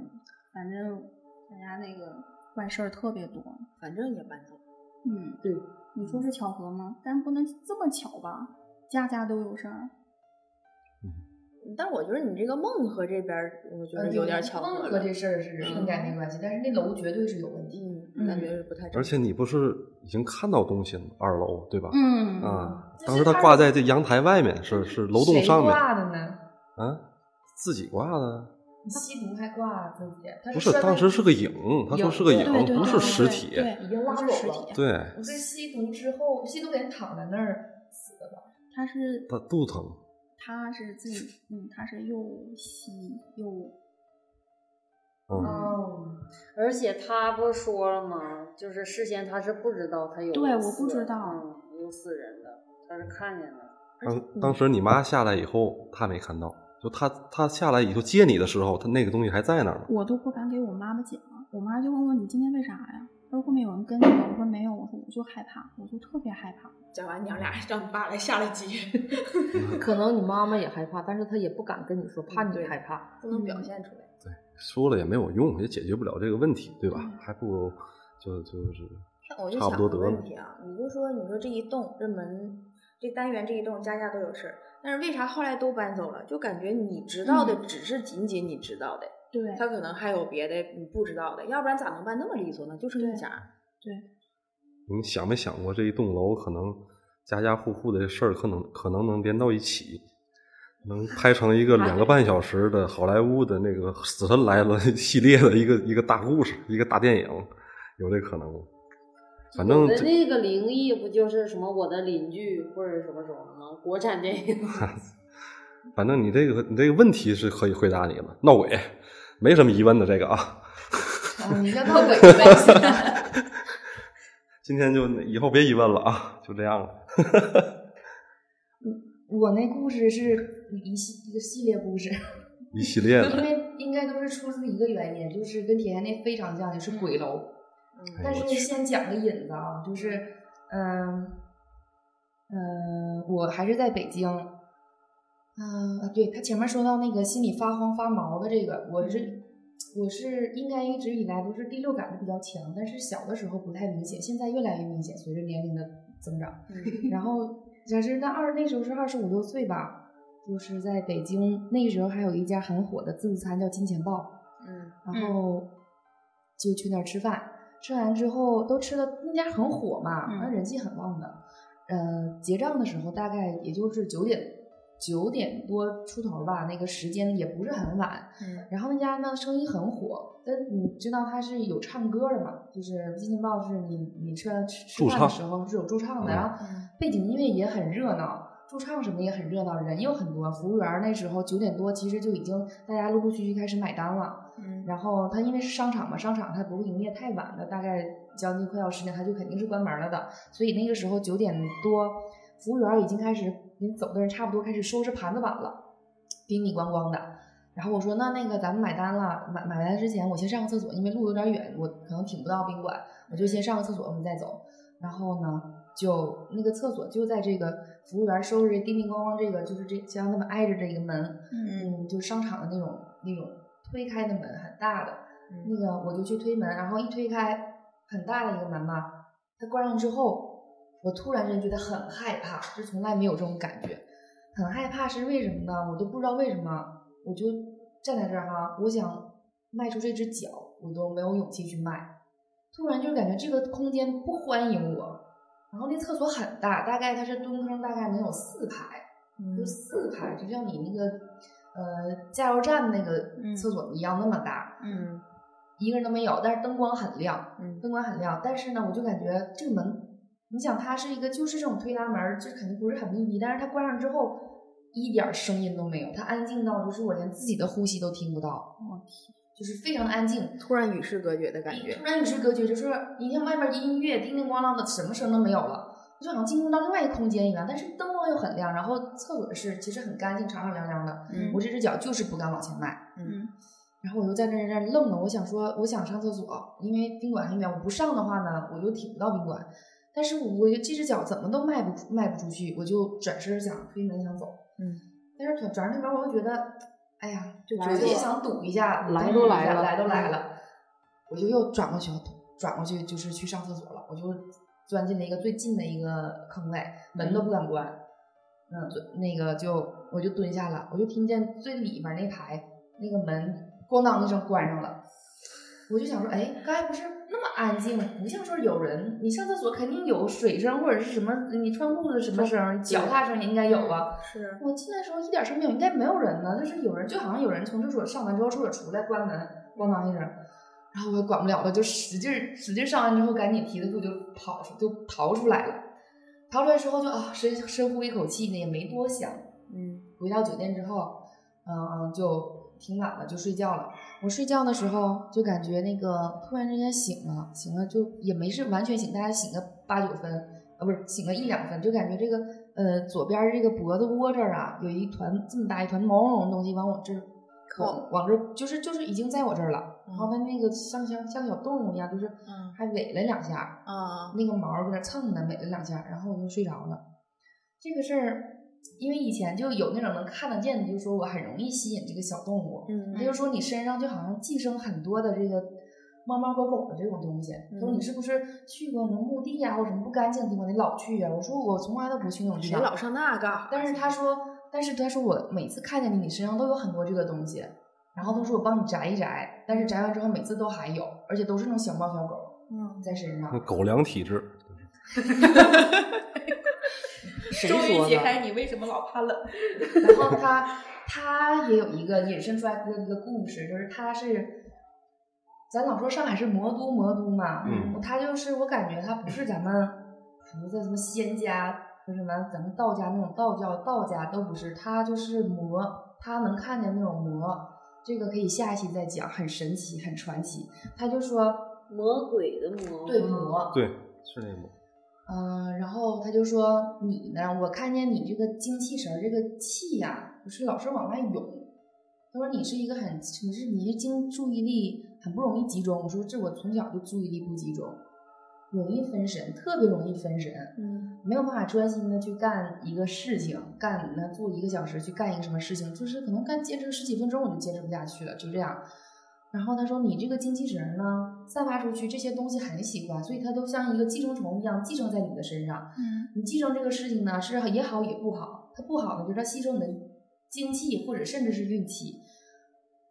反正咱家那个坏事儿特别多，反正也搬走。嗯，对，你说是巧合吗？但不能这么巧吧？家家都有事儿，嗯，但我觉得你这个梦和这边，我觉得有点巧合。梦和这事儿是应该没关系，但是那楼绝对是有问题，嗯，感觉是不太。而且你不是已经看到东西了，二楼对吧？嗯啊，当时他挂在这阳台外面，是是楼栋上面。谁挂的呢？啊，自己挂的。吸毒还挂自己？不是，当时是个影，他说是个影，不是实体，对，已经拉走了。对，我对吸毒之后，吸毒给人躺在那儿死的吧。他是他肚疼，他是自己，嗯，他是又吸又，哦，而且他不说了吗？就是事先他是不知道他有，对，我不知道，有死人的，他是看见的。当当时你妈下来以后，他没看到，就他他下来以后接你的时候，他那个东西还在那儿呢。我都不敢给我妈妈讲，我妈就问我你今天为啥呀？他说后面有人跟你吗？我说没有，我说我就害怕，我就特别害怕。讲完娘俩让你爸来下了机。可能你妈妈也害怕，但是她也不敢跟你说，怕你害怕，不能表现出来。对，说了也没有用，也解决不了这个问题，对吧？嗯、还不如就就是差不多得了。我就想个问题啊，你就说你说这一栋这门这单元这一栋家家都有事儿，但是为啥后来都搬走了？就感觉你知道的只是仅仅你知道的。嗯，对，他可能还有别的你不知道的，要不然咋能办那么利索呢？就是一家。对，你想没想过这一栋楼可能家家户户的事儿可能可能能连到一起，能拍成一个两个半小时的好莱坞的那个死神来了系列的一个一个大故事，一个大电影，有这可能。反正这那个灵异不就是什么我的邻居或者什么什么吗？国产电影。反正你这个你这个问题是可以回答你了，闹鬼没什么疑问的这个啊。哦、你看闹鬼呗。今天就以后别疑问了啊，就这样了。我那故事是一系一个系列故事。一系列的。因为应该都是出自一个原因，就是跟铁线那非常像，就是鬼楼。嗯、但是先讲个引子啊，就是嗯嗯、呃呃，我还是在北京。嗯、呃，对，他前面说到那个心里发慌发毛的这个，我是我是应该一直以来都是第六感的比较强，但是小的时候不太明显，现在越来越明显，随着年龄的增长。嗯、然后但是那二那时候是二十五六岁吧，就是在北京那时候还有一家很火的自助餐叫金钱豹，嗯，然后就去那儿吃饭，吃完之后都吃的那家很火嘛，那、嗯、人气很旺的。呃，结账的时候大概也就是九点。九点多出头吧，那个时间也不是很晚。嗯，然后那家呢生意很火，但你知道他是有唱歌的嘛？就是金钱豹是你你吃吃饭的时候是有驻唱的，然后背景音乐也很热闹，驻唱什么也很热闹，人又很多。服务员那时候九点多其实就已经大家陆陆续续开始买单了。嗯，然后他因为是商场嘛，商场他不会营业太晚的，大概将近快要十点他就肯定是关门了的，所以那个时候九点多，服务员已经开始。你走的人差不多开始收拾盘子碗了，叮叮咣咣的。然后我说那那个咱们买单了，买买单之前我先上个厕所，因为路有点远，我可能挺不到宾馆，我就先上个厕所我们再走。然后呢就那个厕所就在这个服务员收拾叮叮咣咣这个就是这像他们挨着这个门， 嗯, 嗯就商场的那种那种推开的门很大的、嗯、那个我就去推门，然后一推开很大的一个门嘛，它关上之后我突然间觉得很害怕，就从来没有这种感觉，很害怕是为什么呢？我都不知道为什么，我就站在这儿哈，我想迈出这只脚，我都没有勇气去迈。突然就感觉这个空间不欢迎我，然后那厕所很大，大概它是蹲坑，大概能有四排，嗯、就四排，就像你那个呃加油站那个厕所一样那么大，嗯，嗯一个人都没有，但是灯光很亮，嗯，灯光很亮，但是呢，我就感觉这个门。你想它是一个就是这种推拉门，这肯定不是很密闭，但是它关上之后一点声音都没有，它安静到就是我连自己的呼吸都听不到，我天，就是非常安静，突然与世隔绝的感觉，突然与世隔绝，就是你像外面音乐叮叮咣啷的，什么声都没有了，就好像进入到另外一个空间一样，但是灯光又很亮，然后厕所是其实很干净，敞敞亮亮的、嗯、我这只脚就是不敢往前迈，嗯，然后我就在那那愣了，我想说我想上厕所，因为宾馆很远，我不上的话呢我就挺不到宾馆，但是我这只脚怎么都迈不出迈不出去，我就转身想推门想走，嗯，但是转身那边我又觉得，哎呀，就就想赌一下，来都来了，来都来了，我就又转过去，转过去就是去上厕所了，我就钻进了一个最近的一个坑位，门都不敢关，嗯，嗯那个就我就蹲下了，我就听见最里面那排那个门咣当一声关上了，我就想说，哎，刚才不是。那么安静，不像说有人，你上厕所肯定有水声或者是什么，你穿裤子什么声，脚踏声也应该有吧？是我进来的时候一点声没有，应该没有人呢，但是有人，就好像有人从厕所上完之后，厕所出来关门，咣当一声，然后我也管不了了，就使劲使劲上完之后，赶紧提着裤就跑出，就逃出来了。逃出来之后就啊，深深呼一口气呢，也没多想。嗯，回到酒店之后，嗯，就。挺晚了就睡觉了，我睡觉的时候就感觉那个突然之间醒了醒了就也没是完全醒，大概醒个八九分啊，不是醒个一两分，就感觉这个呃左边这个脖子窝这儿啊有一团这么大一团毛茸茸的东西往我这儿往往这儿就是就是已经在我这儿了，然后它那个像像像小动物一样，就是还尾了两下啊、嗯、那个毛有点蹭的尾了两下，然后我就睡着了。这个事儿因为以前就有那种能看得见的，就是说我很容易吸引这个小动物，嗯，他就说你身上就好像寄生很多的这个猫猫狗狗的这种东西，他、嗯、说你是不是去过什么墓地啊或者什么不干净的地方，你老去啊，我说我从来都不去那种地方，谁老上那个，但是他说但是他说我每次看见你你身上都有很多这个东西，然后他说我帮你摘一摘，但是摘完之后每次都还有，而且都是那种小猫小狗，嗯，在身上狗粮体质。终于解开你为什么老怕冷。然后他他也有一个引申出来的一个故事，就是他是咱老说上海是魔都魔都嘛，嗯，他就是我感觉他不是咱们菩萨什么仙家或者什么咱们道家那种道教道家都不是，他就是魔，他能看见那种魔，这个可以下一期再讲，很神奇很传奇。他就说魔鬼的魔，对魔，对是那魔。嗯、呃，然后他就说你呢，我看见你这个精气神这个气呀、啊，就是老是往外涌。他说你是一个很，你是你是精注意力很不容易集中。我说这我从小就注意力不集中，容易分神，特别容易分神，嗯，没有办法专心的去干一个事情，干那做一个小时去干一个什么事情，就是可能干坚持十几分钟我就坚持不下去了，就这样。然后他说你这个精气神呢散发出去，这些东西很喜欢，所以它都像一个寄生虫一样寄生在你的身上，嗯，你寄生这个事情呢是也好也不好，它不好呢就是它吸收你的精气或者甚至是运气，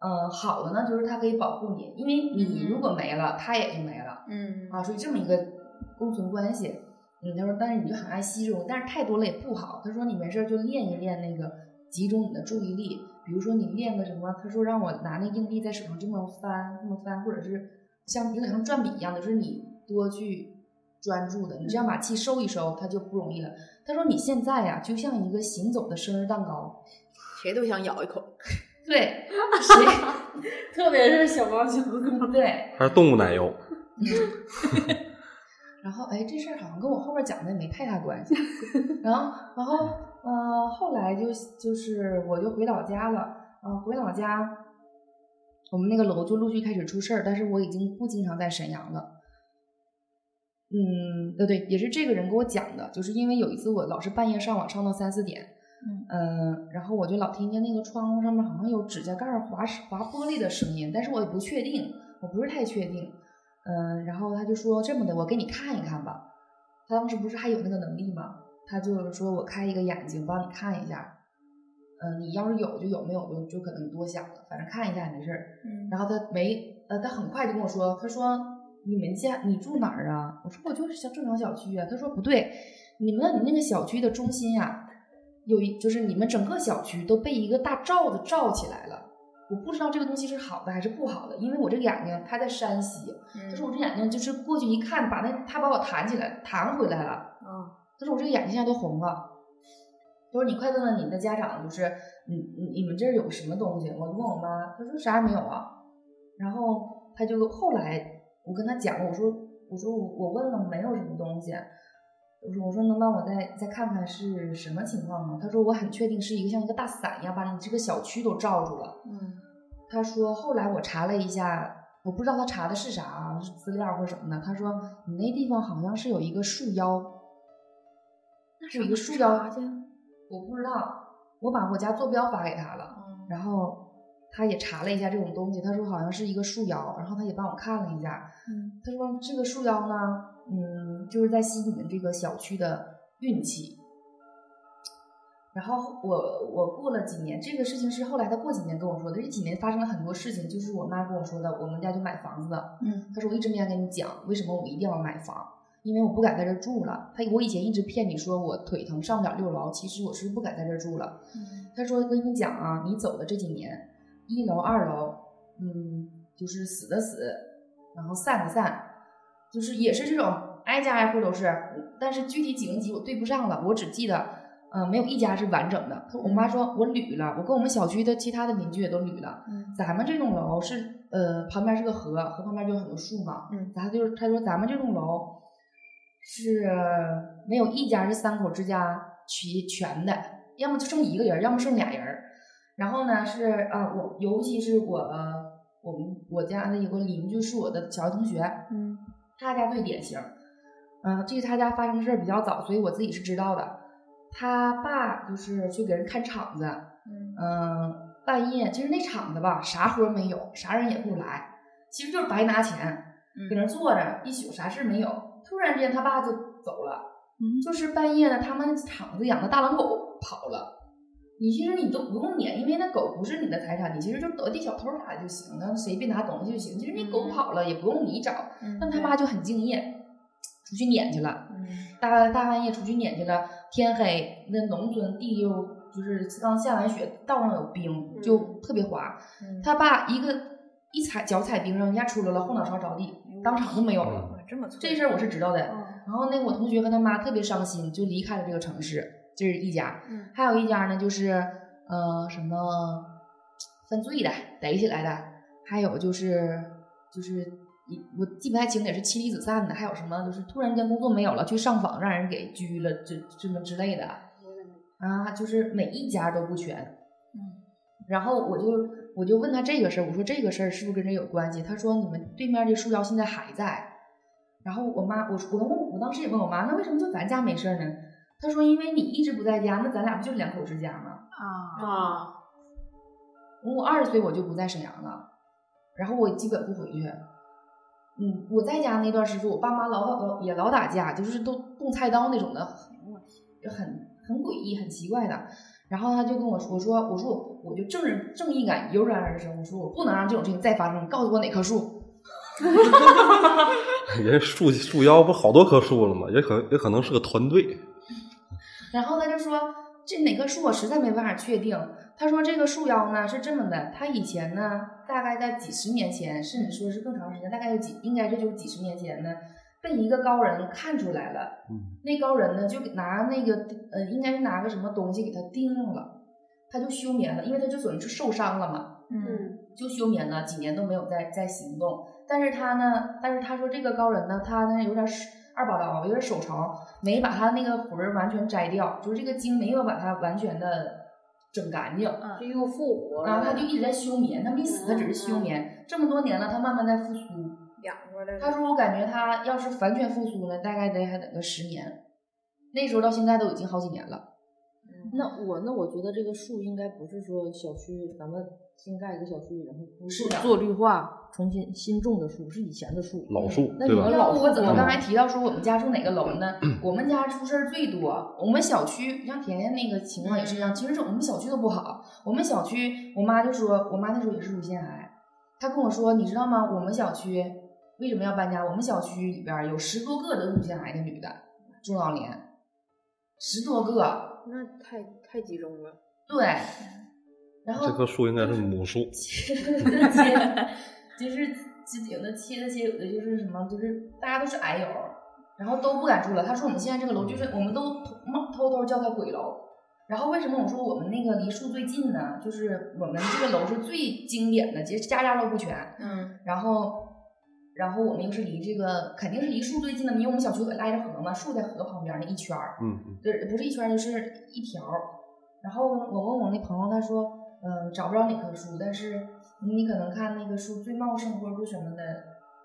呃，好的呢就是它可以保护你，因为你如果没了它也就没了，嗯啊，所以这么一个共存关系。嗯，他说但是你就很爱吸收，但是太多了也不好，他说你没事就练一练那个集中你的注意力，比如说你练个什么，他说让我拿那硬币在手上这么翻这么翻，或者是像一个像转笔一样的，就是你多去专注的，你这样把气收一收它就不容易了。他说你现在呀、啊、就像一个行走的生日蛋糕，谁都想咬一口，对，谁特别是小猫小狗，对，还是动物奶油。然后哎，这事儿好像跟我后面讲的也没太大关系。然后然后呃后来就就是我就回老家了，啊、呃、回老家我们那个楼就陆续开始出事儿，但是我已经不经常在沈阳了。嗯，对对，也是这个人给我讲的，就是因为有一次我老是半夜上网上到三四点。嗯、呃、然后我就老听见那个窗户上面好像有指甲盖划划玻璃的声音，但是我也不确定，我不是太确定。嗯、呃，然后他就说这么的，我给你看一看吧。他当时不是还有那个能力吗？他就是说我开一个眼睛帮你看一下。嗯、呃，你要是有就有，没有就就可能多想了，反正看一下没事儿。嗯。然后他没呃，他很快就跟我说，他说你们家你住哪儿啊？我说我就是像正常小区啊。他说不对，你们你那个小区的中心呀、啊。有一就是你们整个小区都被一个大罩子罩起来了，我不知道这个东西是好的还是不好的，因为我这个眼睛它在山西，就是我这眼睛就是过去一看，把那它把我弹起来弹回来了，嗯，就是我这个眼睛现在都红了。他说你快问问你的家长，就是你你你们这儿有什么东西？我问我妈，她说啥也没有啊。然后她就后来我跟她讲，我说我说我问了没有什么东西。我说我说能帮我再再看看是什么情况吗？他说我很确定是一个像一个大伞一样把你这个小区都罩住了。嗯，他说后来我查了一下，我不知道他查的是啥资料或什么的。他说你那地方好像是有一个树妖，那是有一个树妖，我不知道，我把我家坐标发给他了、嗯，然后他也查了一下这种东西，他说好像是一个树妖，然后他也帮我看了一下。嗯，他说这个树妖呢。嗯，就是在吸你们这个小区的运气。然后我我过了几年，这个事情是后来他过几年跟我说的，这几年发生了很多事情，就是我妈跟我说的，我们家就买房子了。嗯，她说我一直没敢跟你讲为什么我一定要买房，因为我不敢在这住了。她我以前一直骗你说我腿疼上不了六楼，其实我是不敢在这住了。嗯，她说跟你讲啊，你走的这几年，一楼二楼，嗯，就是死的死，然后散的散。就是也是这种挨家挨户都是，但是具体几零几我对不上了，我只记得，呃，没有一家是完整的。我妈说我捋了，我跟我们小区的其他的邻居也都捋了。嗯，咱们这栋楼是，呃，旁边是个河，河旁边就有很多树嘛。嗯，咱就是他说咱们这栋楼是没有一家是三口之家齐全的，要么就剩一个人，要么剩俩人。然后呢是啊、呃，我尤其是我我们我家的有个邻居是我的小学同学。嗯。他家最典型，嗯、呃，这是他家发生的事儿比较早，所以我自己是知道的。他爸就是去给人看场子，嗯，呃、半夜其实那场子吧，啥活没有，啥人也不来，其实就是白拿钱，搁那坐着一宿，啥事没有。突然间他爸就走了，嗯，就是半夜呢，他们场子养的大狼狗跑了。你其实你都不用撵，因为那狗不是你的财产，你其实就得地小偷啥就行了，谁别拿东西就行。其实那狗跑了、嗯、也不用你找，但他妈就很敬业，出去撵去了。嗯，大大半夜出去撵去了，天黑，那农村地又就是刚下完雪，道上有冰，就特别滑。嗯、他爸一个一踩脚踩冰上，人家出溜了，后脑勺着地，当场就没有了。这么这事儿我是知道的。哦、然后那个我同学和他妈特别伤心，就离开了这个城市。这是一家，嗯，还有一家呢，就是呃什么犯罪的逮起来的，还有就是就是我记不太清，也是妻离子散的，还有什么就是突然间工作没有了去上访让人给拘了，这这么之类的啊，就是每一家都不全。嗯，然后我就我就问他这个事儿，我说这个事儿是不是跟这有关系？他说你们对面这树妖现在还在，然后我妈，我我我当时也问我妈，那为什么就咱家没事呢？她说因为你一直不在家，那咱俩不就是两口之家吗？啊啊！我二十岁我就不在沈阳了，然后我基本不回去。嗯，我在家那段时间，我爸妈老老也老打架，就是都动菜刀那种的，就很很诡异、很奇怪的。然后他就跟我说：“我说，我说，我就正人正义感油然而生。我说，我不能让这种事情再发生。告诉我哪棵树？人树树妖不好多棵树了吗？也可也可能是个团队。然后他就说，这哪棵树我实在没办法确定。他说这个树妖呢是这么的，他以前呢大概在几十年前，甚至说是更长时间，大概有几应该这就是几十年前呢。”被一个高人看出来了，那高人呢就拿那个呃，应该是拿个什么东西给他钉上了，他就休眠了，因为他就属于是受伤了嘛，嗯，就休眠了，几年都没有再再行动。但是他呢，但是他说这个高人呢，他呢有点二把刀，有点手长，没把他那个魂完全摘掉，就是这个筋没有把它完全的整干净，就又复活了。然后他就一直在休眠，他没死，他只是休眠，嗯、这么多年了，他慢慢在复苏。他说我感觉他要是完全复苏呢大概得还等个十年，那时候到现在都已经好几年了、嗯、那我那我觉得这个树应该不是说小区咱们新盖一个小区然后不是做绿化重新新种的树，是以前的树老树、嗯、那你们老树我怎么刚才提到说我们家住哪个楼呢、嗯、我们家出事儿最多，我们小区像甜甜那个情况也是一样、嗯、其实我们小区都不好，我们小区我妈就说我妈那时候也是乳腺癌，她跟我说你知道吗我们小区为什么要搬家？我们小区里边有十多个得乳腺癌的女的，中老年，十多个，那太太集中了。对，然后这棵树应该是母树，切的切，就是有的切的切，有的就是什么，就是大家都是癌友，然后都不敢住了。他说我们现在这个楼就是我们都偷偷叫它鬼楼。然后为什么我说我们那个离树最近呢？就是我们这个楼是最经典的，其实家家都不全。嗯，然后。然后我们又是离这个肯定是离树最近的，因为我们小区挨着河嘛，树在河旁边那一圈儿，嗯，对，不是一圈就是一条。然后我问我那朋友，他说，嗯、呃，找不着哪棵树，但是你可能看那个树最茂盛或者说什么的，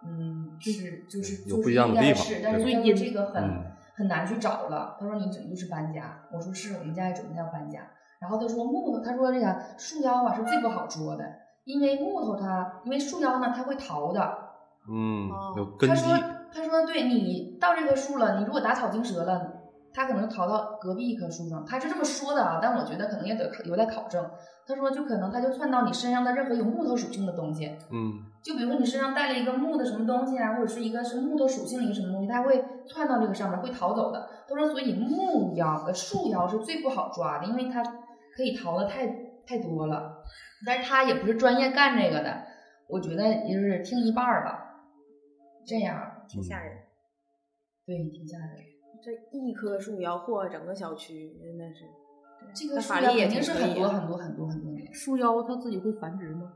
嗯，就是就是有不一样的地方，但是最近这个很、嗯、很难去找了。他说你准就是搬家，我说是我们家也准备要搬家。然后他说木，他说这个树妖啊是最不好捉的，因为木头它，因为树妖呢它会逃的。嗯，有根基。他说：“他说，对你到这棵树了，你如果打草惊蛇了，他可能逃到隔壁一棵树上。他是这么说的啊，但我觉得可能也得有待考证。他说，就可能他就窜到你身上的任何有木头属性的东西。嗯，就比如说你身上带了一个木的什么东西啊，或者是一个是木头属性的一个什么东西，他会窜到这个上面，会逃走的。他说，所以木妖、呃树妖是最不好抓的，因为它可以逃的太太多了。但是他也不是专业干这个的，我觉得就是听一半儿吧。”这样挺吓人、嗯，对，挺吓人。这一棵树妖祸整个小区，真的是。这个法力肯定是很多很多很多很多年。树妖它自己会繁殖吗？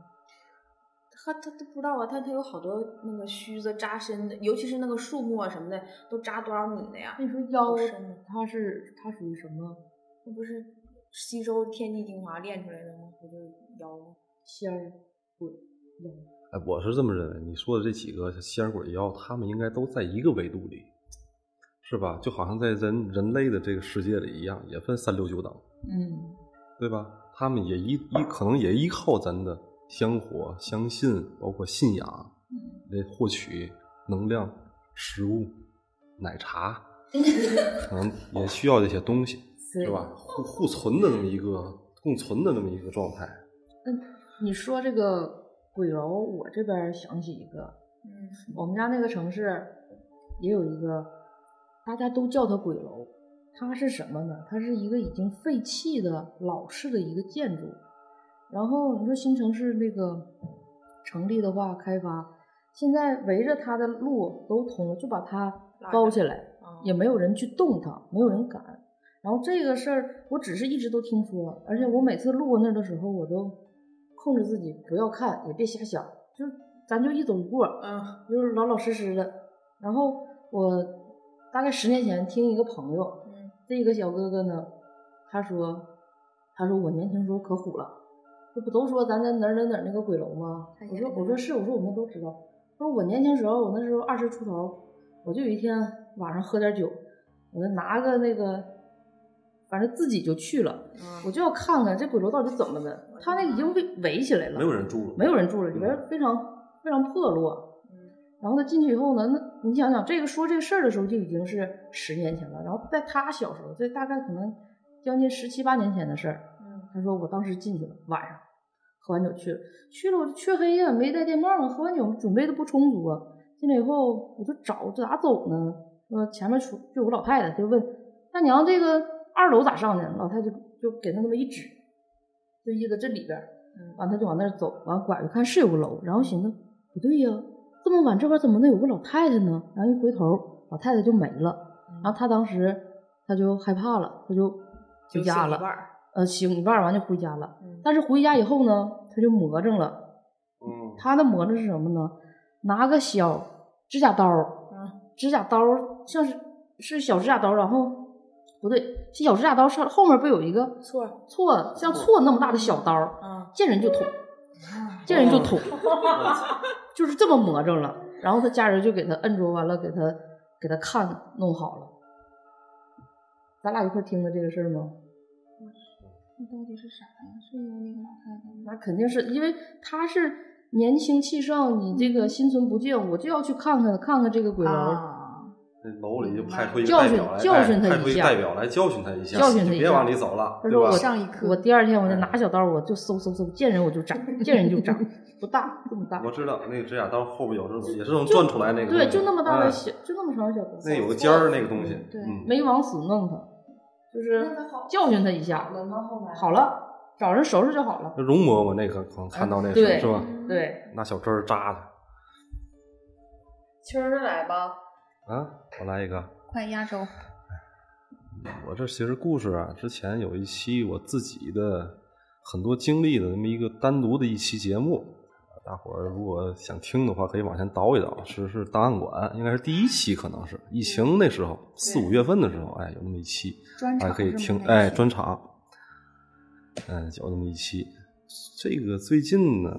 它它它不知道啊，它它有好多那个须子扎身的，尤其是那个树木啊什么的，都扎多少米的呀？那时候妖它是它属于什么？那不是吸收天地精华炼出来的吗？不就是妖吗？仙儿鬼妖。哎，我是这么认为，你说的这几个仙鬼妖，他们应该都在一个维度里，是吧？就好像在人人类的这个世界里一样，也分三六九等，嗯，对吧？他们也依依可能也依靠咱的香火、相信，包括信仰来获取能量、食物、奶茶，可能也需要这些东西，是吧？互互存的那么一个共存的那么一个状态。嗯，你说这个。鬼楼，我这边想起一个，嗯，我们家那个城市也有一个，大家都叫它鬼楼。它是什么呢？它是一个已经废弃的老式的一个建筑。然后你说新城市那个成立的话，开发现在围着它的路都通了，就把它包起来，也没有人去动它，没有人敢。然后这个事儿，我只是一直都听说，而且我每次路过那儿的时候，我都。控制自己不要看，也别瞎想，就咱就一走一过，嗯，就是老老实实的。然后我大概十年前听一个朋友，嗯，这个小哥哥呢，他说，他说我年轻时候可虎了，这不都说咱在哪儿哪儿哪儿那个鬼楼吗？我说我说是，我说我们都知道。他说我年轻时候，我那时候二十出头，我就有一天晚上喝点酒，我就拿个那个，反正自己就去了，嗯、我就要看看这鬼楼到底怎么的。他那已经被围起来了，没有人住了，没有人住了，里边非常、嗯、非常破落。嗯、然后他进去以后呢，那你想想，这个说这个事儿的时候就已经是十年前了。然后在他小时候，这大概可能将近十七八年前的事儿。嗯，他说我当时进去了，晚上喝完酒去了，去了我缺黑呀，没带电棒啊，喝完酒准备的不充足啊。进来以后我就找这咋走呢？我前面出就有个老太太，就问大娘这个二楼咋上去？老太太就就给她那么一指，就意思这里边。完她就往那儿走，完拐一看是有个楼，然后寻思不对呀，这么晚这边怎么能有个老太太呢？然后一回头，老太太就没了。然后她当时她就害怕了，她就回家了。呃，醒一半完就回家了。嗯、但是回家以后呢，他就魔怔了。嗯，他的魔怔是什么呢？拿个小指甲刀，嗯、指甲刀像是是小指甲刀，然后不对，小指甲刀上后面不有一个锉锉像锉那么大的小刀，嗯、见人就捅，嗯、见人就捅，嗯、就是这么魔怔了。然后他家人就给他摁住，完了给他给他看弄好了。咱俩一块听的这个事儿吗？那到底是啥呀？是因为那个老太太？那肯定是因为他是年轻气盛，你这个心存不敬，嗯、我就要去看看看看这个鬼楼。啊、这楼里就派出一个代表来教训他一下，派出一代表来教训他一下，教训他一下，别往里走了。他说我上一课，我第二天我就拿小刀，我就搜搜搜，见人我就斩，见人就斩，不大这么大。我知道那个指甲刀后边有这种，也是能转出来那个。对，就那么大的小，哎、就那么长的小刀。那有个尖儿那个东西，对，嗯、没往死弄他。就是教训他一下，好了，找人收拾就好了。容嬷嬷那个可能看到那事、啊、是吧？对，拿小针扎他。青儿来吧。啊，我来一个。快压轴。我这其实故事啊，之前有一期我自己的很多经历的那么一个单独的一期节目，大伙儿如果想听的话，可以往前倒一倒。是是档案馆，应该是第一期，可能是疫情那时候，四五月份的时候，哎，有那么一期，还可以听，哎，专场，嗯，有那么一期。这个最近呢，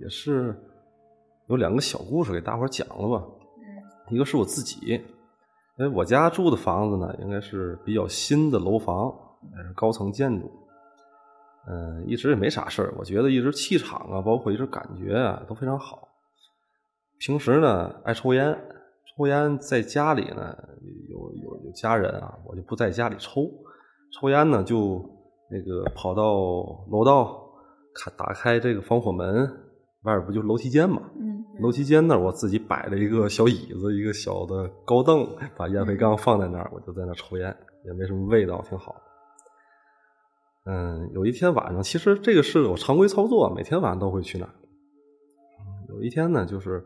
也是有两个小故事给大伙儿讲了吧。一个是我自己，因为我家住的房子呢，应该是比较新的楼房，也是高层建筑。嗯，一直也没啥事儿，我觉得一直气场啊，包括一直感觉啊，都非常好。平时呢，爱抽烟，抽烟在家里呢，有有有家人啊，我就不在家里抽。抽烟呢，就那个跑到楼道，看打开这个防火门，外边不就楼梯间嘛？嗯，楼梯间那儿我自己摆了一个小椅子，一个小的高凳，把烟灰缸放在那儿，我就在那抽烟，也没什么味道，挺好。嗯，有一天晚上，其实这个是我常规操作，每天晚上都会去那儿。有一天呢，就是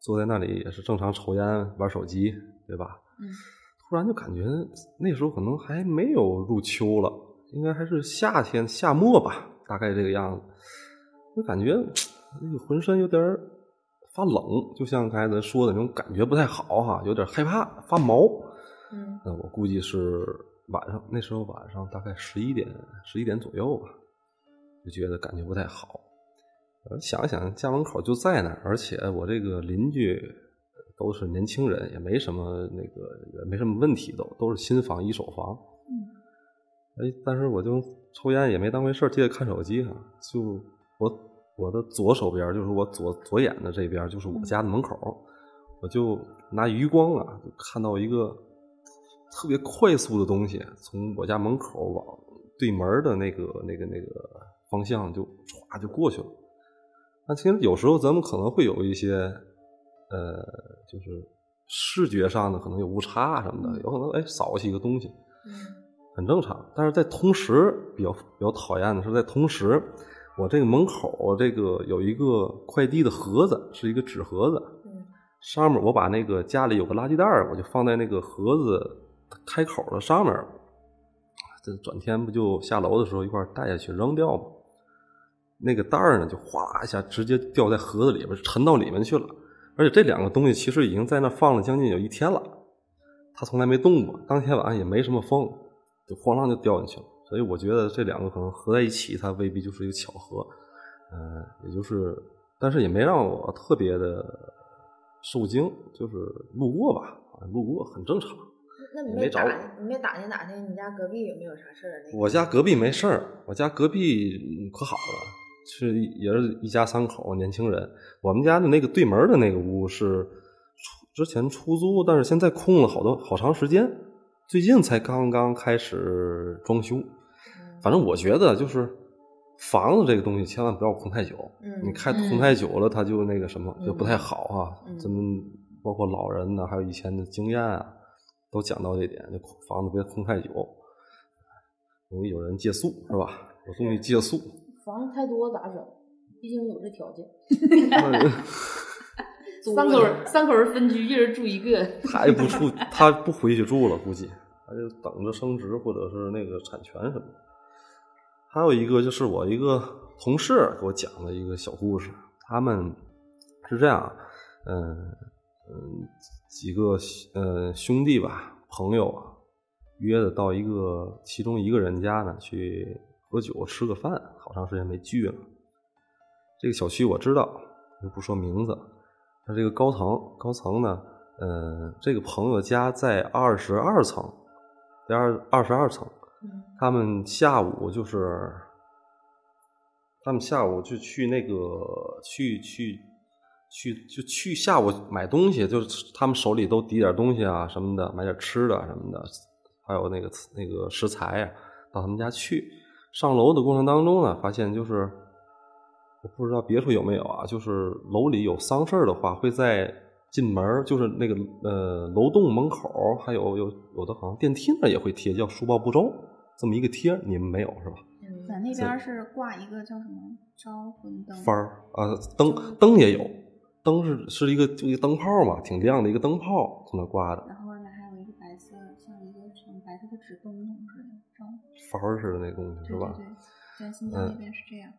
坐在那里也是正常抽烟玩手机，对吧？嗯。突然就感觉那时候可能还没有入秋了，应该还是夏天夏末吧，大概这个样子。就感觉那个浑身有点发冷，就像刚才咱说的那种感觉不太好哈，有点害怕发毛。嗯。那我估计是。晚上那时候晚上大概十一点十一点左右吧，就觉得感觉不太好。想想家门口就在那儿，而且我这个邻居都是年轻人，也没什么那个也没什么问题，都都是新房一手房。嗯。哎，但是我就抽烟也没当回事，接着看手机哈、啊。就我我的左手边就是我左左眼的这边就是我家的门口，嗯、我就拿余光啊就看到一个。特别快速的东西从我家门口往对门的那个那个那个方向就唰就过去了。那其实有时候咱们可能会有一些呃，就是视觉上的可能有误差什么的，有可能哎扫起一个东西，很正常。但是在同时比较比较讨厌的是，在同时我这个门口这个有一个快递的盒子，是一个纸盒子，上面我把那个家里有个垃圾袋我就放在那个盒子。开口的上面，这转天不就下楼的时候一块带下去扔掉吗？那个袋儿呢，就哗啦一下直接掉在盒子里边，沉到里面去了。而且这两个东西其实已经在那放了将近有一天了，它从来没动过。当天晚上也没什么风，就晃浪就掉进去了。所以我觉得这两个可能合在一起，它未必就是一个巧合。嗯、呃，也就是，但是也没让我特别的受惊，就是路过吧，路过很正常。那你没打你没打听打听你家隔壁有没有啥事儿、那个？我家隔壁没事儿，我家隔壁可好了，是也是一家三口年轻人。我们家的那个对门的那个屋是之前出租，但是现在空了好多好长时间，最近才刚刚开始装修。反正我觉得就是房子这个东西千万不要空太久，嗯、你开空太久了，它就那个什么、嗯、就不太好啊。咱、嗯、们包括老人呢、啊，还有以前的经验啊，都讲到这点，就房子别空太久，容易有人借宿是吧？有东西借宿，房子太多咋整？毕竟有这条件。三口人三口人分居，一人住一个。他也不出，他不回去住了，估计他就等着升值或者是那个产权什么的。还有一个就是我一个同事给我讲的一个小故事，他们是这样，嗯嗯，几个呃兄弟吧，朋友啊，约的到一个其中一个人家呢去喝酒吃个饭，好长时间没聚了。这个小区我知道，就不说名字。它这个高层，高层呢，呃，这个朋友家在二十二层，在二十二层。他们下午就是，他们下午就去那个去去去就去下午买东西，就是他们手里都提点东西啊什么的，买点吃的什么的，还有那个那个食材啊，到他们家去。上楼的过程当中呢，发现就是我不知道别处有没有啊，就是楼里有丧事的话，会在进门就是那个呃楼栋门口，还有有有的好像电梯那也会贴，叫"书报不周"。这么一个贴，你们没有是吧？在那边是挂一个叫什么招魂灯幡儿啊，灯灯也有，灯是是一个就一个灯泡嘛，挺亮的一个灯泡从那挂的。然后呢，还有一个白色像一个什么白色的纸灯笼似的招幡儿似的那东西是吧？对对对，在新疆那边是这样。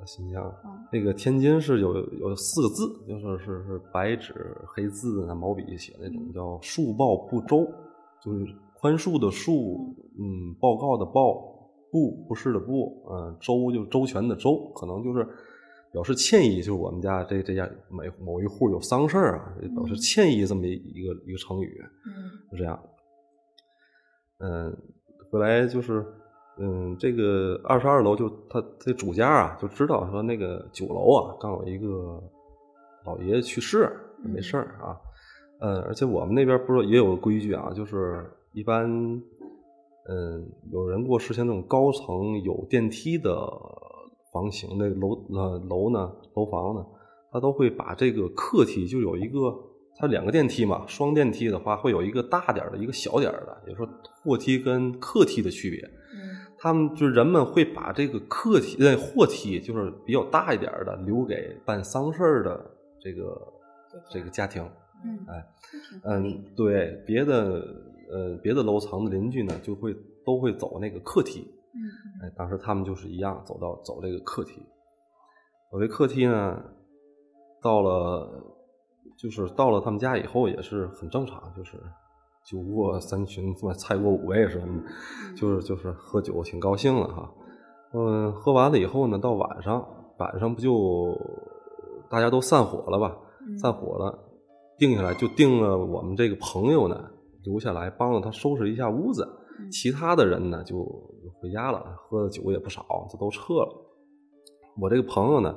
嗯、新疆、嗯、那个天津是有有四个字，就是是是白纸黑字啊，毛笔写那种叫"树报不周"，就是。宽恕的恕，嗯，报告的报，不不是的不，嗯、呃，周就是周全的周，可能就是表示歉意，就是我们家这这家每某一户有丧事啊，表示歉意这么一个一个成语，嗯，就这样。嗯，回来就是，嗯，这个二十二楼就他这主家啊就知道说那个九楼啊刚有一个老爷爷去世，没事儿啊，嗯，而且我们那边不是也有规矩啊，就是。一般，嗯，有人过世，像那种高层有电梯的房型的楼，呃，楼呢，楼房呢，它都会把这个客体就有一个，它两个电梯嘛，双电梯的话会有一个大点的，一个小点的，也就是说货梯跟客梯的区别。嗯，他们就是人们会把这个客梯、呃货梯就是比较大一点的留给办丧事的这个这个家庭。嗯，哎，嗯，对，别的。呃，别的楼层的邻居呢，就会都会走那个客梯。嗯，哎，当时他们就是一样走到走这个客梯。我这客梯呢，到了就是到了他们家以后也是很正常，就是酒过三巡，菜过五味什么，就是就是喝酒挺高兴了哈。嗯，喝完了以后呢，到晚上晚上不就大家都散伙了吧？散伙了，定下来就定了我们这个朋友呢。留下来帮着他收拾一下屋子，其他的人呢就回家了，喝的酒也不少，就都撤了。我这个朋友呢，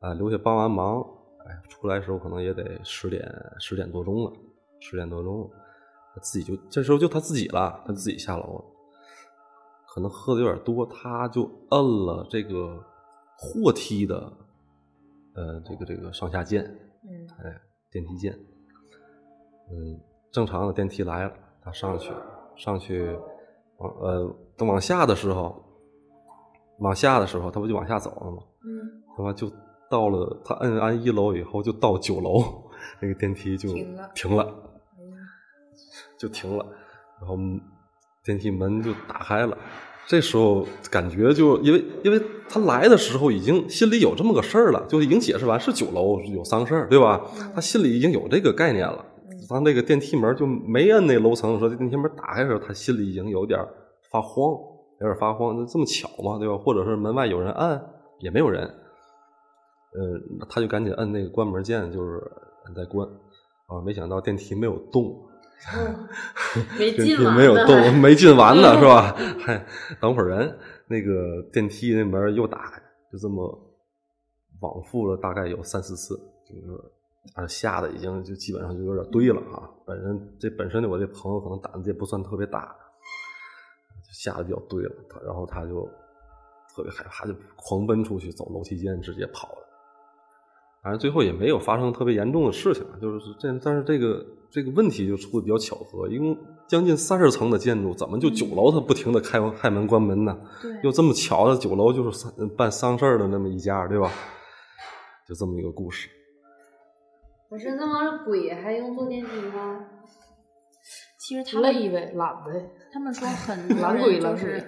呃，留下帮完忙，哎，出来的时候可能也得十点十点多钟了，十点多钟了，他自己就这时候就他自己了，他自己下楼了，可能喝的有点多，他就摁了这个货梯的，呃，这个这个上下键，嗯，哎，电梯键，嗯。正常的电梯来了，他上去，上去，呃，等往下的时候，往下的时候，他不就往下走了吗？嗯，他妈就到了，他摁按一楼以后就到九楼，那个电梯就停了，停了就停了，然后电梯门就打开了。这时候感觉就因为因为他来的时候已经心里有这么个事儿了，就已经解释完是九楼有丧事儿，对吧？他心里已经有这个概念了。当这个电梯门就没摁那楼层的时候，电梯门打开的时候，他心里已经有点发慌，有点发慌，这么巧嘛，对吧？或者是门外有人按，也没有人，呃，他就赶紧摁那个关门键，就是在关，啊、哦，没想到电梯没有动，嗯、没进完呢，没有动，没进完呢，是吧？嗨、哎，等会儿人那个电梯那门又打开，就这么往复了大概有三四次，就是啊，吓得已经就基本上就有点堆了啊。本身这本身的我这朋友可能胆子也不算特别大，就吓得比较堆了，他然后他就特别害怕，就狂奔出去，走楼梯间直接跑了。反正最后也没有发生特别严重的事情，就是这，但是这个这个问题就出的比较巧合，因为将近三十层的建筑，怎么就九楼它不停的开开门关门呢？又这么巧的九楼就是办丧事的那么一家，对吧？就这么一个故事。我是那玩意儿鬼还用坐电梯吗？其实他们以为懒呗，他们说很多人就是，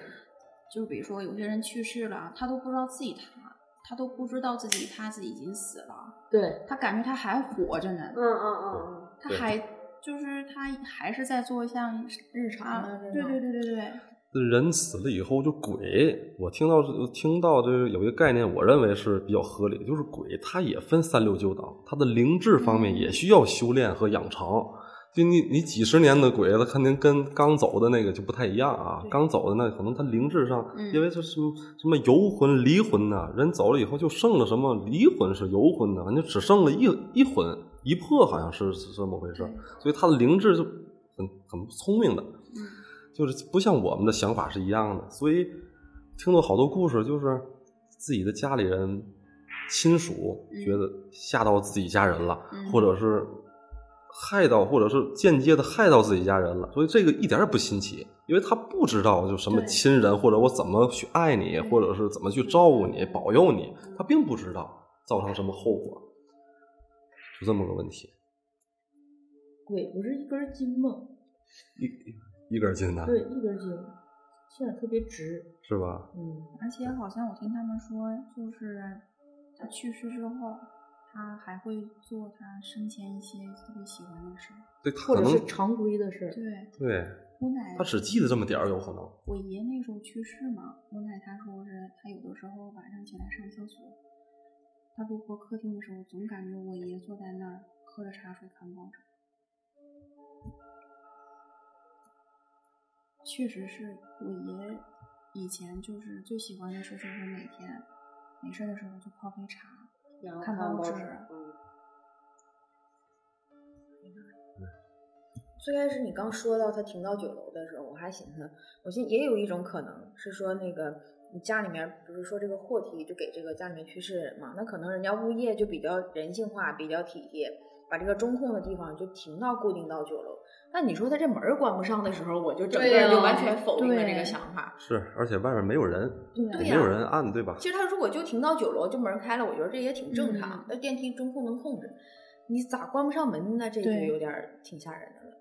就比如说有些人去世了，他都不知道自己他。他都不知道自己他自己已经死了，对，他感觉他还活着呢，嗯嗯嗯，他还就是他还是在做像日常的、啊、对对对对对，人死了以后就鬼，我听到听到这有一个概念，我认为是比较合理，就是鬼他也分三六九等，他的灵智方面也需要修炼和养成。嗯，就你你几十年的鬼，他肯定跟刚走的那个就不太一样啊。刚走的那可能他灵智上，嗯、因为这是什么游魂、离魂呐、啊，人走了以后就剩了什么离魂是游魂的，反正只剩了一一魂一魄，好像是是这么回事。所以他的灵智就很很聪明的，就是不像我们的想法是一样的。所以听到好多故事，就是自己的家里人、亲属觉得吓到自己家人了，嗯、或者是。害到或者是间接的害到自己家人了，所以这个一点也不新奇，因为他不知道就什么亲人或者我怎么去爱你，或者是怎么去照顾你、保佑你，他并不知道造成什么后果，就这么个问题。鬼不是一根筋吗？一一根筋呢、啊？对，一根筋，现在特别直，是吧？嗯，而且好像我听他们说，就是他去世之后。他还会做他生前一些特别喜欢的事，对，或者是常规的事。对对，我奶奶他只记得这么点儿，有可能。我爷那时候去世嘛，我奶奶她说是，她有的时候晚上起来上厕所，她路过客厅的时候，总感觉我爷坐在那儿喝着茶水看报纸。确实是我爷以前就是最喜欢的事，就是每天没事的时候就泡杯茶。看报纸、嗯。最开始你刚说到他停到九楼的时候，我还寻思，我寻思也有一种可能是说，那个你家里面不是说这个货梯就给这个家里面去世人嘛，那可能人家物业就比较人性化，比较体贴，把这个中控的地方就停到固定到九楼。那你说他这门关不上的时候，我就整个人就完全否定了这个想法。是，而且外面没有人，对啊、没有人按，对吧？其实他如果就停到九楼，就门开了，我觉得这也挺正常。那、嗯、电梯中控能控制，你咋关不上门呢？这就有点挺吓人的了。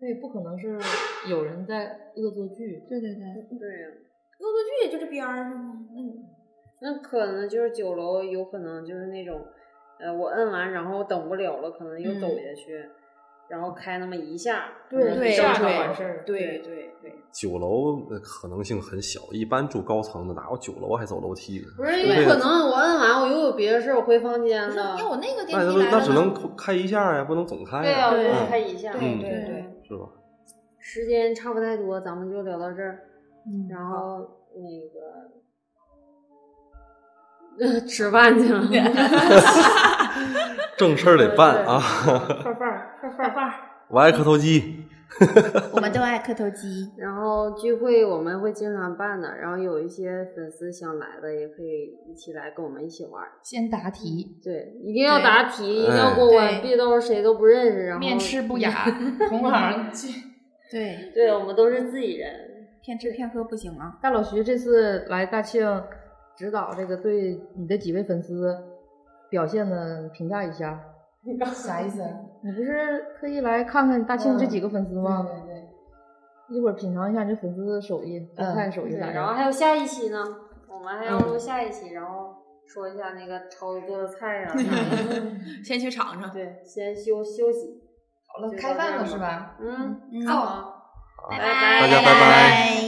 那也不可能是有人在恶作剧。对对对对，恶作剧也就这边儿上吗？嗯，那可能就是九楼，有可能就是那种，呃，我摁完然后等不了了，可能又走下去。嗯，然后开那么一下，对对对对对对，九楼的可能性很小，一般住高层的哪有九楼还走楼梯？不是，有可能我摁完我又有别的事，我回房间了。因为我那个电梯来了，那只能开一下呀，不能总开呀。对呀、啊，只能开一下。对对 对, 对, 对，是吧？时间差不太多，咱们就聊到这儿。嗯、然后那个吃饭去了。正事儿得办啊！范范范范范，我爱磕头机，我们都爱磕头机。然后聚会我们会经常办的，然后有一些粉丝想来的也可以一起来跟我们一起玩。先答题，对，一定要答题，一定要过关，别到时候谁都不认识，然后面吃不雅，同行去。对对，我们都是自己人，骗吃骗喝不行啊！大老徐这次来大庆指导这个，对你的几位粉丝。表现的评价一下，啥意思？你不是特意来看看大庆这几个粉丝吗？嗯、对对对，一会儿品尝一下你这粉丝的手艺，嗯、看手艺啥。然后还有下一期呢，我们还要录下一期，嗯、然后说一下那个超做的菜啊。先去尝尝。对，先休休息。好了，开饭了是吧？嗯，好、嗯，拜拜，大家拜拜。拜拜。